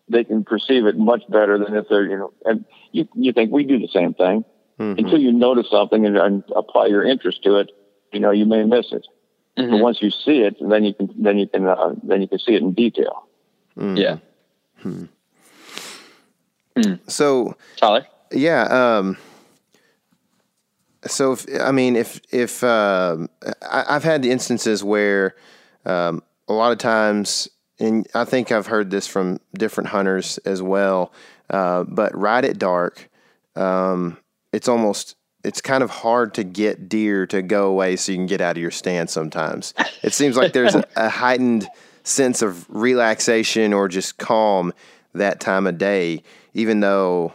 They can perceive it much better than if they're, and you think we do the same thing mm-hmm. until you notice something and apply your interest to it. You may miss it, mm-hmm. but once you see it, then you can see it in detail. Mm. Yeah. Hmm. So, Tyler? Yeah. I've had instances where a lot of times, and I think I've heard this from different hunters as well, but right at dark, it's kind of hard to get deer to go away so you can get out of your stand sometimes. It seems like there's a heightened sense of relaxation or just calm that time of day, even though,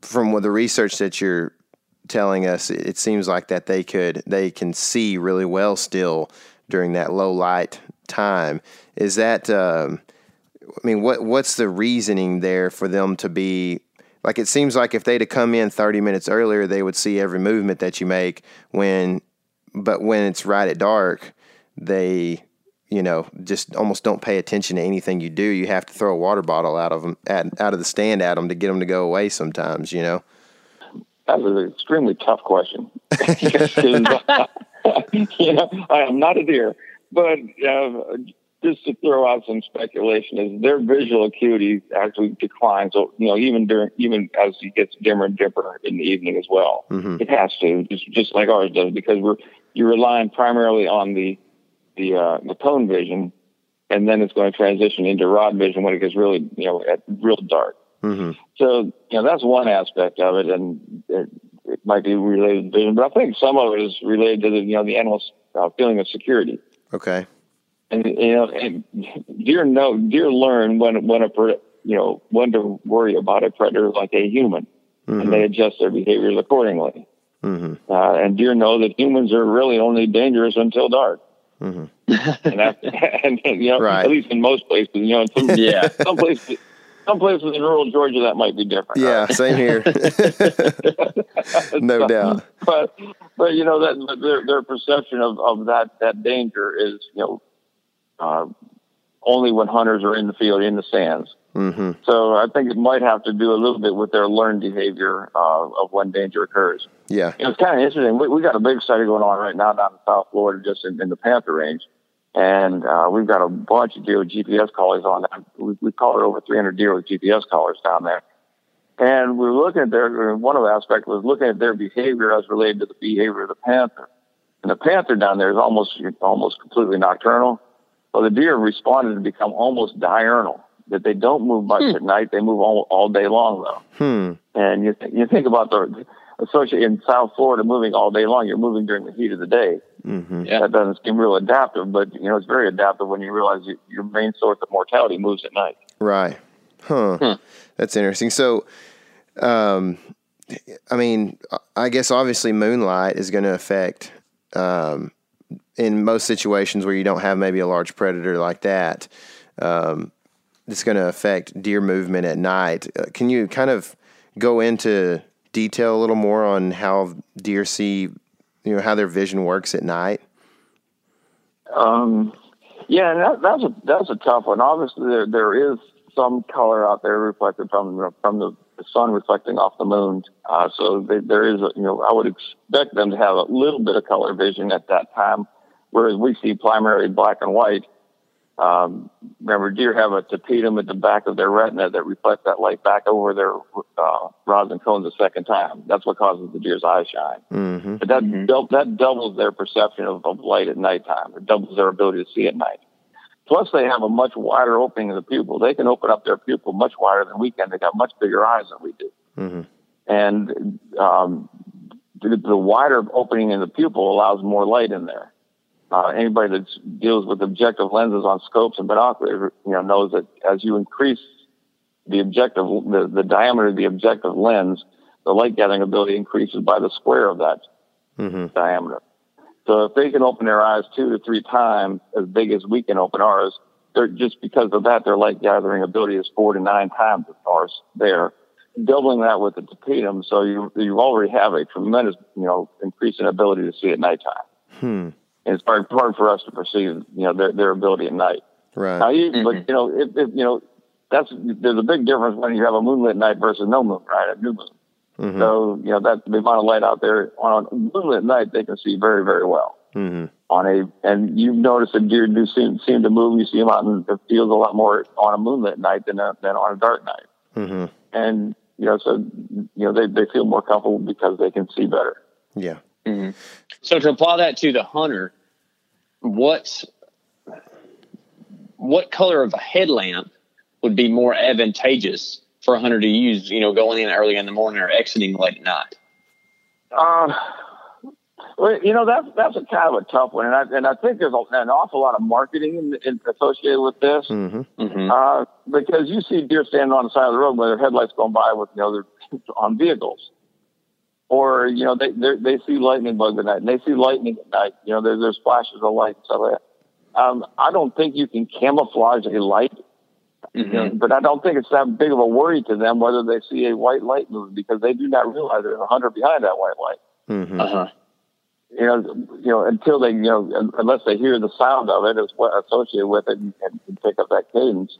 from what the research that you're telling us, it seems like that they can see really well still during that low light time. Is that, what's the reasoning there for them to be like, it seems like if they'd have come in 30 minutes earlier, they would see every movement that you make but when it's right at dark, they just almost don't pay attention to anything you do. You have to throw a water bottle out of the stand at them to get them to go away sometimes, That was an extremely tough question. I am not a deer, but just to throw out some speculation is their visual acuity actually declines, even as it gets dimmer and dimmer in the evening as well. Mm-hmm. It has to, just like ours does, because you're relying primarily on the cone vision, and then it's going to transition into rod vision when it gets really, at real dark. Mm-hmm. So, that's one aspect of it, and it might be related to vision, but I think some of it is related to the animal's feeling of security. Okay. And, deer learn when to worry about a predator like a human, mm-hmm. and they adjust their behaviors accordingly. Mm-hmm. And deer know that humans are really only dangerous until dark. Mm-hmm. Right. At least in most places, some places in rural Georgia that might be different. Yeah, right? Same here. No doubt. But that their perception of that danger is only when hunters are in the field in the stands. Mm-hmm. So I think it might have to do a little bit with their learned behavior of when danger occurs. Yeah, it's kind of interesting. We got a big study going on right now down in South Florida, just in the panther range, And we've got a bunch of deer with GPS collars on them. We've collared over 300 deer with GPS collars down there. And we were looking at their, one of the aspects was looking at their behavior as related to the behavior of the panther. And the panther down there is almost completely nocturnal. Well, the deer responded to become almost diurnal, that they don't move much at night. They move all day long, though. And you think about the associate in South Florida moving all day long. You're moving during the heat of the day. That doesn't seem real adaptive, but you know it's very adaptive when you realize your main source of mortality moves at night. That's interesting. So, I mean, I guess obviously moonlight is going to affect in most situations where you don't have maybe a large predator like that. It's going to affect deer movement at night. Can you kind of go into detail a little more on how deer see, you know, how their vision works at night? Yeah, that's a tough one. Obviously, there is some color out there reflected from the sun reflecting off the moon. So there is, you know, I would expect them to have a little bit of color vision at that time, whereas we see primarily black and white. Remember, deer have a tapetum at the back of their retina that reflects that light back over their rods and cones a second time. That's what causes the deer's eye shine. But that doubles their perception of light at nighttime. It doubles their ability to see at night. Plus, they have a much wider opening of the pupil. They can open up their pupil much wider than we can. They got much bigger eyes than we do. And the wider opening in the pupil allows more light in there. Anybody that deals with objective lenses on scopes and binoculars, you know, knows that as you increase the objective, the diameter of the objective lens, the light gathering ability increases by the square of that diameter. So if they can open their eyes 2 to 3 times as big as we can open ours, they're just because of that, their light gathering ability is 4 to 9 times ours there, doubling that with the tapetum. So you already have a tremendous, you know, increase in ability to see at nighttime. And it's hard for us to perceive, you know, their ability at night. Now, but you know, if you know, there's a big difference when you have a moonlit night versus no moon, right? A new moon. So you know that the amount of light out there on a moonlit night, they can see very, very well. On a and you've noticed that deer do seem to move. You see them out in the fields a lot more on a moonlit night than on a dark night. And you know, so you know they feel more comfortable because they can see better. So to apply that to the hunter, what color of a headlamp would be more advantageous for a hunter to use, you know, going in early in the morning or exiting late at night? Well, you know, that's a kind of a tough one. And I think there's an awful lot of marketing associated with this, because you see deer standing on the side of the road with their headlights going by with, you know, they're on vehicles. Or, you know, they see lightning bugs at night, and they see lightning at night. You know, there's flashes of light and stuff like that. I don't think you can camouflage a light, but I don't think it's that big of a worry to them whether they see a white light move because they do not realize there's a hunter behind that white light. You know, until they, you know, unless they hear the sound of it, it's associated with it and pick up that cadence,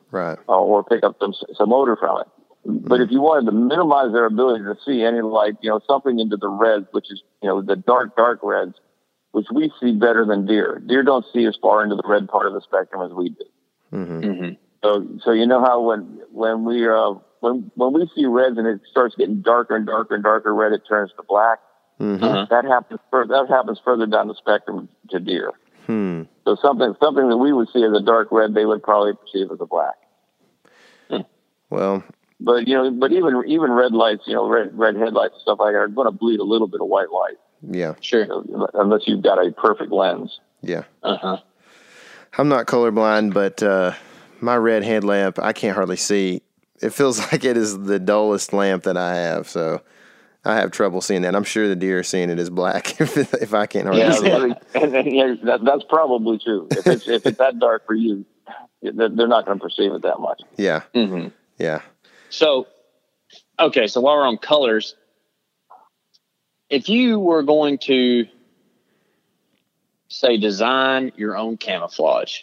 or pick up some odor from it. But if you wanted to minimize their ability to see any light, you know, something into the reds, which is, you know, the dark reds, which we see better than deer. Deer don't see as far into the red part of the spectrum as we do. So you know how when we when we see reds and it starts getting darker and darker and darker red, it turns to black. That happens further down the spectrum to deer. So something that we would see as a dark red, they would probably perceive as a black. Well. But, you know, even red lights, you know, red headlights and stuff like that are going to bleed a little bit of white light. Unless you've got a perfect lens. I'm not colorblind, but my red headlamp, I can't hardly see. It feels like it is the dullest lamp that I have, so I have trouble seeing that. I'm sure the deer are seeing it as black if I can't hardly see it. That's probably true. If it's that dark for you, they're not going to perceive it that much. So, okay, so while we're on colors, if you were going to, say, design your own camouflage,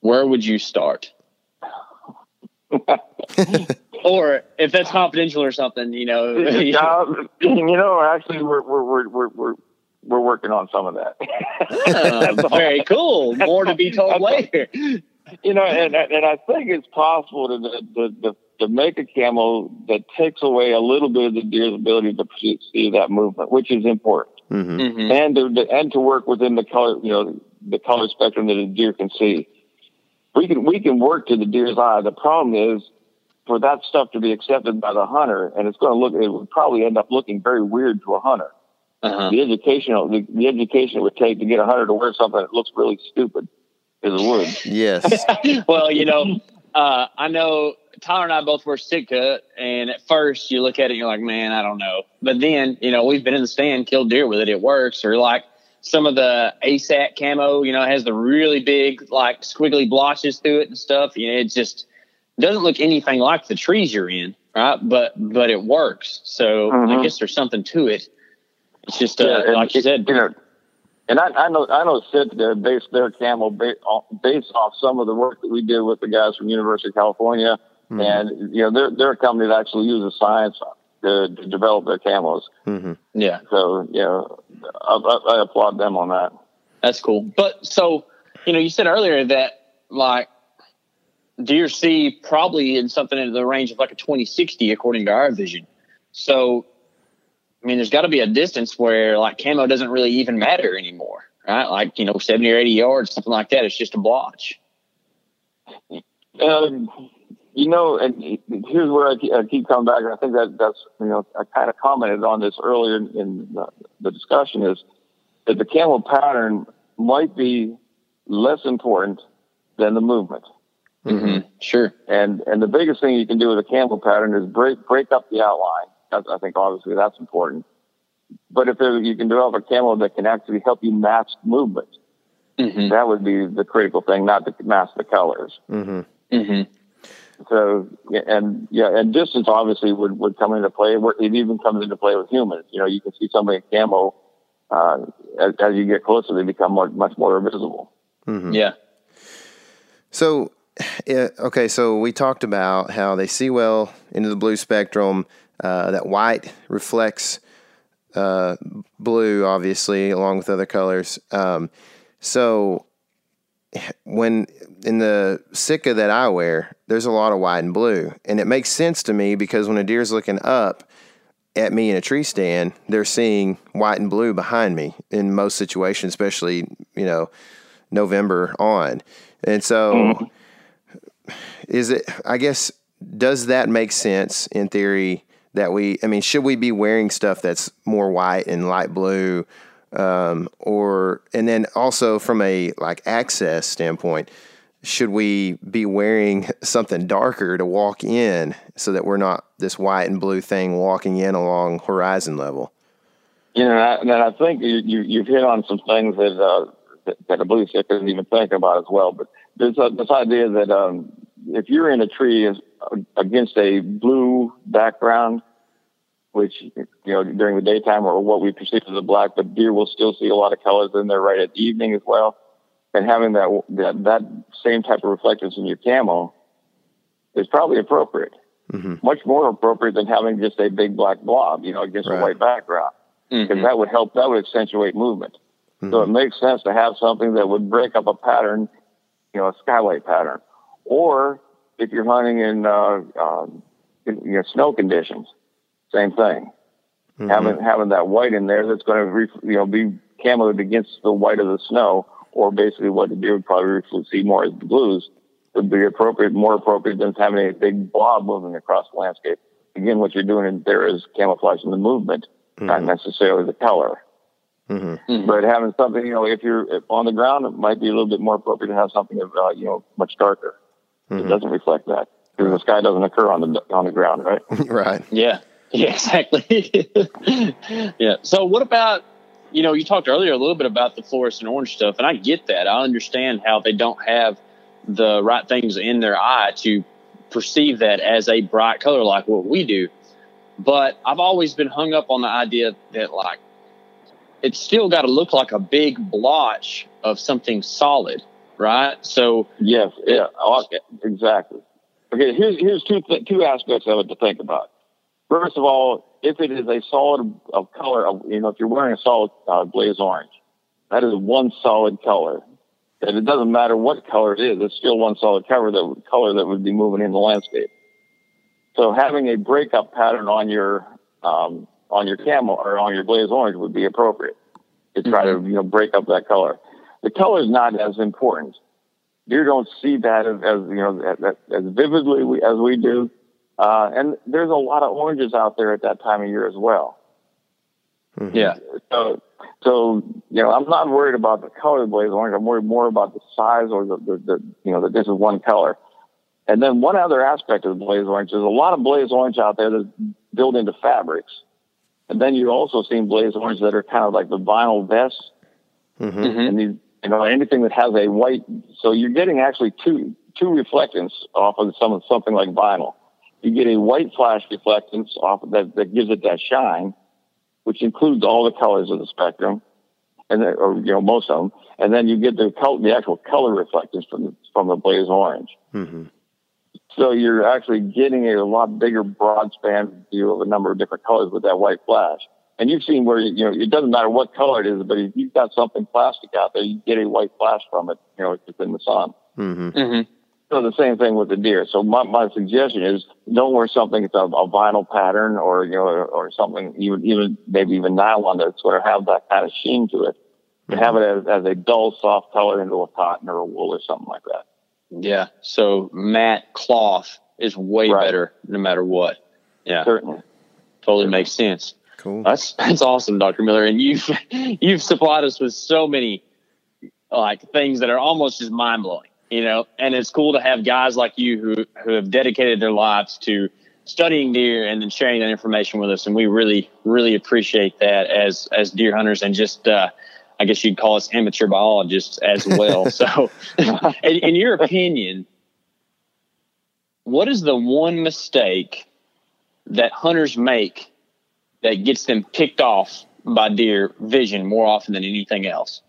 where would you start? Or if that's confidential or something, you know. Actually, we're we're working on some of that. Very cool. More to be told later. You know, and I think it's possible to make a camo that takes away a little bit of the deer's ability to see that movement, which is important, mm-hmm. and to work within the color, you know, the color spectrum that a deer can see. We can work to the deer's eye. The problem is for that stuff to be accepted by the hunter, and it would probably end up looking very weird to a hunter. Uh-huh. The education it would take to get a hunter to wear something that looks really stupid is a word. Yes. Well, you know, I know Tyler and I both wear Sitka, and at first you look at it and you're like, man, I don't know. But then, you know, we've been in the stand, killed deer with it. It works. Or like some of the ASAT camo, you know, has the really big, like, squiggly blotches through it and stuff. You know, it just doesn't look anything like the trees you're in, right? But it works. So mm-hmm. I guess there's something to it. It's just, like you said, you know, and I know Sitka based their camo based off some of the work that we did with the guys from University of California. Mm-hmm. And, you know, they're a company that actually uses science to develop their camos. Mm-hmm. Yeah. So, you know, I applaud them on that. That's cool. But so, you know, you said earlier that, like, deer see probably in something in the range of like a 20/60 according to our vision. So, I mean, there's got to be a distance where, like, camo doesn't really even matter anymore, right? Like, you know, 70 or 80 yards, something like that. It's just a blotch. You know, and here's where I keep coming back, and I think that's, you know, I kind of commented on this earlier in the discussion, is that the camo pattern might be less important than the movement. Mm-hmm. Sure. And the biggest thing you can do with a camo pattern is break up the outline. I think obviously that's important, but if you can develop a camo that can actually help you match movement, mm-hmm. that would be the critical thing, not to match the colors. Mm-hmm. Mm-hmm. So, and distance obviously would come into play. It even comes into play with humans. You know, you can see somebody in camo, as you get closer, they become much more visible. Mm-hmm. Yeah. So, okay. So we talked about how they see well into the blue spectrum. That white reflects blue, obviously, along with other colors. So when in the Sitka that I wear, there's a lot of white and blue. And it makes sense to me because when a deer's looking up at me in a tree stand, they're seeing white and blue behind me in most situations, especially, you know, November on. And so does that make sense in theory? Should we be wearing stuff that's more white and light blue? And then also from a like access standpoint, should we be wearing something darker to walk in so that we're not this white and blue thing walking in along horizon level? You know, and I think you've hit on some things that a blue stick isn't even thinking about as well, but there's this idea that, if you're in a tree against a blue background, which, you know, during the daytime or what we perceive as a black, but deer will still see a lot of colors in there right at evening as well. And having that same type of reflectance in your camo is probably appropriate, mm-hmm. much more appropriate than having just a big black blob, you know, against a white background, because mm-hmm. that would accentuate movement. Mm-hmm. So it makes sense to have something that would break up a pattern, you know, a skylight pattern. Or if you're hunting in you know, snow conditions, same thing. Mm-hmm. Having that white in there that's going to be camoed against the white of the snow, or basically what the deer would probably see more as the blues, would be more appropriate than having a big blob moving across the landscape. Again, what you're doing in there is camouflaging the movement, mm-hmm. not necessarily the color. Mm-hmm. But having something, you know, if you're on the ground, it might be a little bit more appropriate to have something you know, much darker. Mm-hmm. It doesn't reflect that because the sky doesn't occur on the ground, right? Right. Yeah. Yeah. Exactly. Yeah. So, what about, you know, you talked earlier a little bit about the fluorescent orange stuff, and I get that. I understand how they don't have the right things in their eye to perceive that as a bright color like what we do. But I've always been hung up on the idea that, like, it's still got to look like a big blotch of something solid. Right. So yes, yeah, exactly. Okay, here's two aspects of it to think about. First of all, if it is a solid of color, you know, if you're wearing a solid blaze orange, that is one solid color. And it doesn't matter what color it is, it's still one solid color that would be moving in the landscape. So having a breakup pattern on your camo or on your blaze orange would be appropriate to try to, you know, break up that color. The color is not as important. Deer don't see that as you know, as vividly as we do. And there's a lot of oranges out there at that time of year as well. Mm-hmm. Yeah. So, you know, I'm not worried about the color of the blaze orange. I'm worried more about the size or the you know, that this is one color. And then one other aspect of the blaze orange, there's a lot of blaze orange out there that's built into fabrics. And then you've also seen blaze orange that are kind of like the vinyl vests. Mm-hmm. And these, you know, anything that has a white. So you're getting actually two reflectants off of something like vinyl. You get a white flash reflectance off of that gives it that shine, which includes all the colors of the spectrum, and then, or you know, most of them. And then you get the actual color reflectance from the blaze orange. Mm-hmm. So you're actually getting a lot bigger broad span view of a number of different colors with that white flash. And you've seen where, you know, it doesn't matter what color it is, but if you've got something plastic out there, you get a white flash from it, you know, if it's in the sun. Mm-hmm. Mm-hmm. So the same thing with the deer. So my suggestion is don't wear something that's a vinyl pattern or, you know, or something even maybe nylon that sort of have that kind of sheen to it. Mm-hmm. Have it as a dull, soft color into a cotton or a wool or something like that. Yeah. So matte cloth is way better no matter what. Yeah. Certainly. Totally makes sense. Cool. That's awesome, Dr. Miller. And you've supplied us with so many like things that are almost just mind blowing. You know, and it's cool to have guys like you who have dedicated their lives to studying deer and then sharing that information with us. And we really, really appreciate that as deer hunters and just, I guess you'd call us amateur biologists as well. So in your opinion, what is the one mistake that hunters make that gets them picked off by deer vision more often than anything else?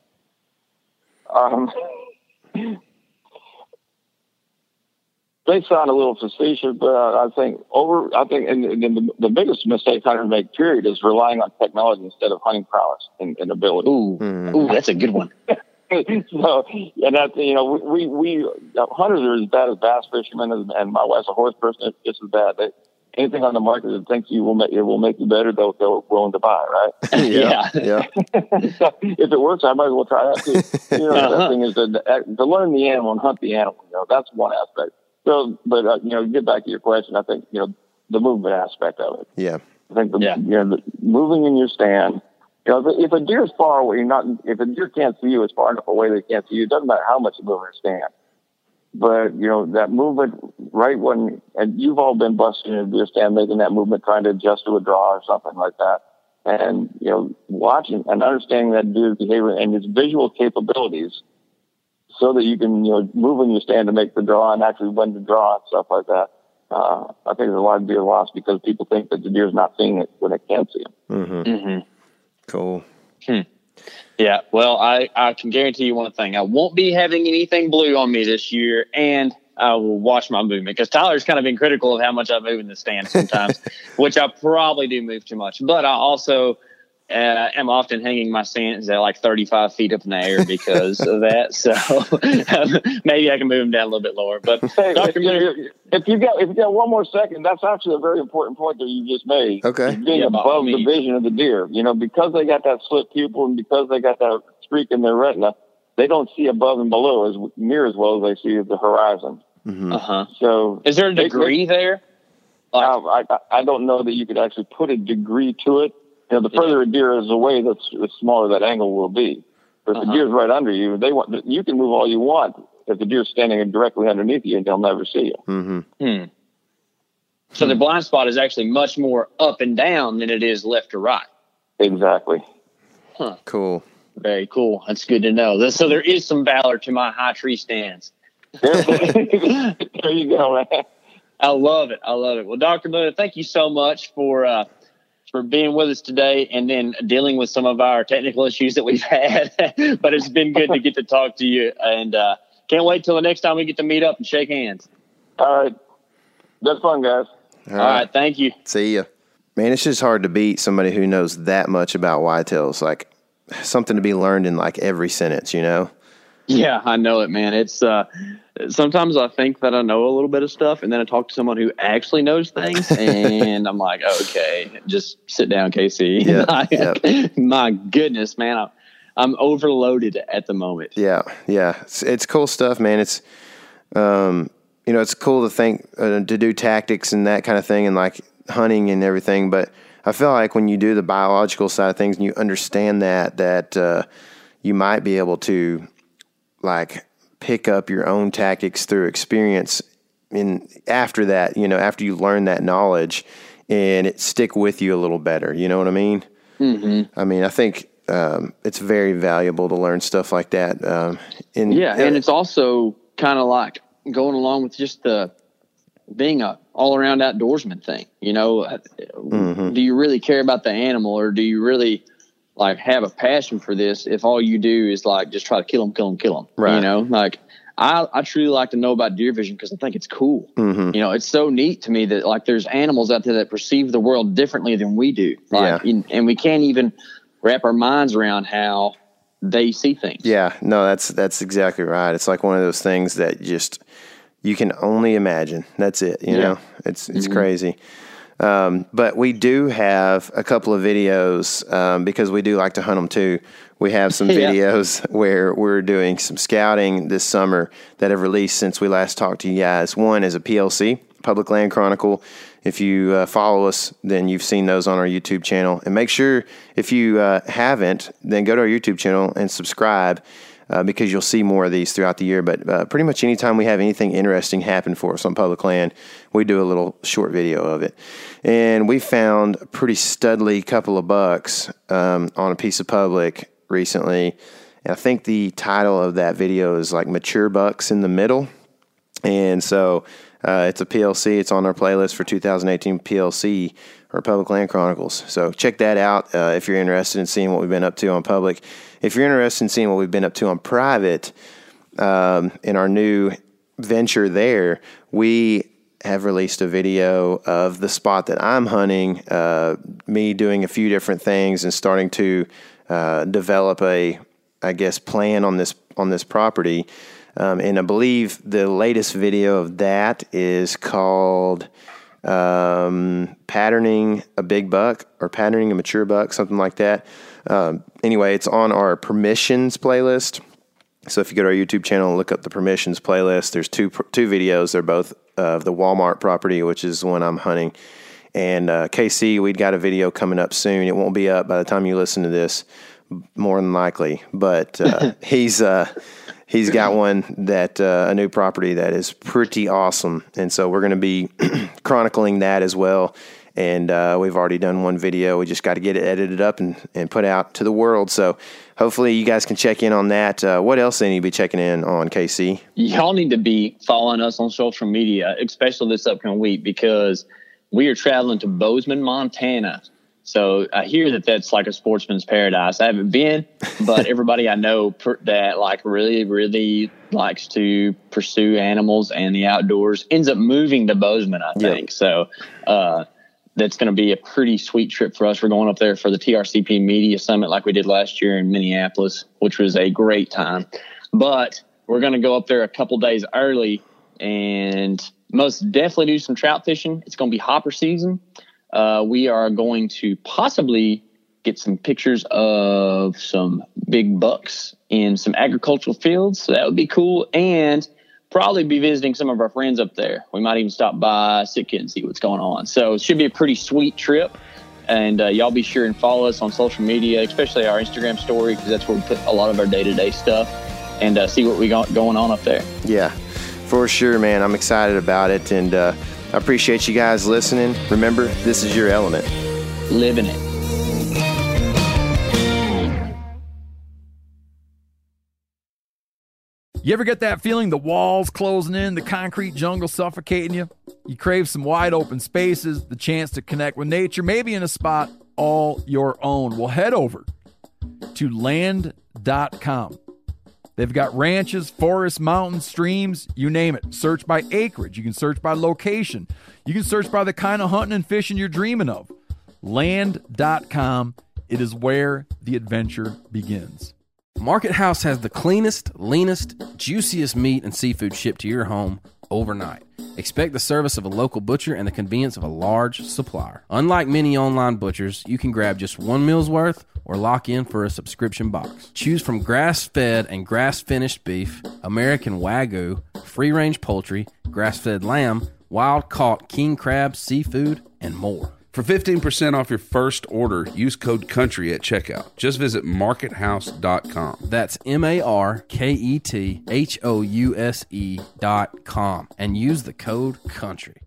They sound a little facetious, but I think the biggest mistake hunters make, period, is relying on technology instead of hunting prowess and ability. Ooh, Ooh, that's a good one. So, and that, you know, we hunters are as bad as bass fishermen, and my wife's a horse person. It's just as bad. Anything on the market that thinks it will make you better, they're willing to buy, right? Yeah. So if it works, I might as well try that too. You know, that thing is to learn the animal and hunt the animal. You know, that's one aspect. So, but, you know, get back to your question. I think, you know, the movement aspect of it. Yeah. I think, you know, the moving in your stand, you know, if a deer is far away, if a deer can't see you, it's far enough away they can't see you. It doesn't matter how much you move in your stand. But, you know, that movement right when, and you've all been busting in your stand, making that movement, trying to adjust to a draw or something like that. And, you know, watching and understanding that deer's behavior and its visual capabilities, so that you can, you know, move in your stand to make the draw and actually win the draw and stuff like that. I think there's a lot of deer lost because people think that the deer's not seeing it when it can see it. Mm-hmm. Mm-hmm. Cool. Hmm. Yeah. Well, I can guarantee you one thing. I won't be having anything blue on me this year, and I will watch my movement because Tyler's kind of been critical of how much I move in the stand sometimes, which I probably do move too much. But I also am often hanging my stands at like 35 feet up in the air because of that. So maybe I can move them down a little bit lower. But hey, if you got one more second, that's actually a very important point that you just made. Okay, being above the vision of the deer, you know, because they got that slit pupil and because they got that streak in their retina, they don't see above and below as near as well as they see the horizon. Mm-hmm. So is there a degree there? Like, I don't know that you could actually put a degree to it. You know, the further a deer is away, the smaller that angle will be. But if the deer's right under you, you can move all you want. If the deer's standing directly underneath you, they'll never see you. Mm-hmm. Hmm. So the blind spot is actually much more up and down than it is left to right. Exactly. Huh. Cool. Very cool. That's good to know. So there is some valor to my high tree stands. There you go, man. I love it. I love it. Well, Dr. Miller, thank you so much for being with us today and then dealing with some of our technical issues that we've had, but it's been good to get to talk to you, and can't wait till the next time we get to meet up and shake hands. All right. That's fun, guys. All right. Thank you. See ya. Man, it's just hard to beat somebody who knows that much about whitetails. Like, something to be learned in like every sentence, you know? Yeah, I know it, man. It's sometimes I think that I know a little bit of stuff, and then I talk to someone who actually knows things, and I'm like, okay, just sit down, Casey. Yep, yep. My goodness, man, I'm overloaded at the moment. Yeah, it's cool stuff, man. It's you know, it's cool to think to do tactics and that kind of thing, and like hunting and everything, but I feel like when you do the biological side of things and you understand that you might be able to like pick up your own tactics through experience in after that, you know, after you learn that knowledge, and it stick with you a little better. You know what I mean? Mm-hmm. I mean, I think it's very valuable to learn stuff like that. And it's also kind of like going along with just the being a all-around outdoorsman thing, you know. Mm-hmm. Do you really care about the animal, or do you really like have a passion for this if all you do is like just try to kill them, right? You know, like I truly like to know about deer vision because I think it's cool. Mm-hmm. You know, it's so neat to me that like there's animals out there that perceive the world differently than we do, like, yeah. And we can't even wrap our minds around how they see things. Yeah, no, that's exactly right. It's like one of those things that just you can only imagine. That's it. You know, it's mm-hmm. crazy. But we do have a couple of videos, because we do like to hunt them too. We have some videos where we're doing some scouting this summer that have released since we last talked to you guys. One is a PLC, Public Land Chronicle. If you follow us, then you've seen those on our YouTube channel. And make sure if you haven't, then go to our YouTube channel and subscribe. Because you'll see more of these throughout the year. But pretty much anytime we have anything interesting happen for us on public land, we do a little short video of it. And we found a pretty studly couple of bucks on a piece of public recently. And I think the title of that video is like Mature Bucks in the Middle. And so it's a PLC. It's on our playlist for 2018 PLC or Public Land Chronicles. So check that out if you're interested in seeing what we've been up to on public. If you're interested in seeing what we've been up to on private, in our new venture there, we have released a video of the spot that I'm hunting, me doing a few different things and starting to develop plan on this property. And I believe the latest video of that is called Patterning a Big Buck or Patterning a Mature Buck, something like that. Anyway, it's on our permissions playlist. So if you go to our YouTube channel and look up the permissions playlist, there's two videos. They're both of the Walmart property, which is the one I'm hunting. And KC, we've got a video coming up soon. It won't be up by the time you listen to this, more than likely. But he's got one that a new property that is pretty awesome. And so we're going to be chronicling that as well. And we've already done one video. We just got to get it edited up and put out to the world. So hopefully you guys can check in on that. What else do you need to be checking in on, KC? Y'all need to be following us on social media, especially this upcoming week, because we are traveling to Bozeman, Montana. So I hear that that's like a sportsman's paradise. I haven't been, but everybody I know that like really, really likes to pursue animals and the outdoors ends up moving to Bozeman, I think. Yep. So, that's going to be a pretty sweet trip for us. We're going up there for the TRCP Media Summit like we did last year in Minneapolis, which was a great time. But we're going to go up there a couple days early and most definitely do some trout fishing. It's going to be hopper season. We are going to possibly get some pictures of some big bucks in some agricultural fields. So that would be cool. And probably be visiting some of our friends up there. We might even stop by Sitka and see what's going on. So it should be a pretty sweet trip. And y'all be sure and follow us on social media, especially our Instagram story, because that's where we put a lot of our day-to-day stuff and see what we got going on up there. Yeah, for sure, man. I'm excited about it. And I appreciate you guys listening. Remember, this is your element. Live in it. You ever get that feeling the walls closing in, the concrete jungle suffocating you? You crave some wide open spaces, the chance to connect with nature, maybe in a spot all your own. Well, head over to land.com. They've got ranches, forests, mountains, streams, you name it. Search by acreage. You can search by location. You can search by the kind of hunting and fishing you're dreaming of. Land.com. It is where the adventure begins. Market House has the cleanest, leanest, juiciest meat and seafood shipped to your home overnight. Expect the service of a local butcher and the convenience of a large supplier. Unlike many online butchers, you can grab just one meal's worth or lock in for a subscription box. Choose from grass-fed and grass-finished beef, American Wagyu, free-range poultry, grass-fed lamb, wild-caught king crab, seafood, and more. For 15% off your first order, use code COUNTRY at checkout. Just visit markethouse.com. That's MARKETHOUSE.com and use the code COUNTRY.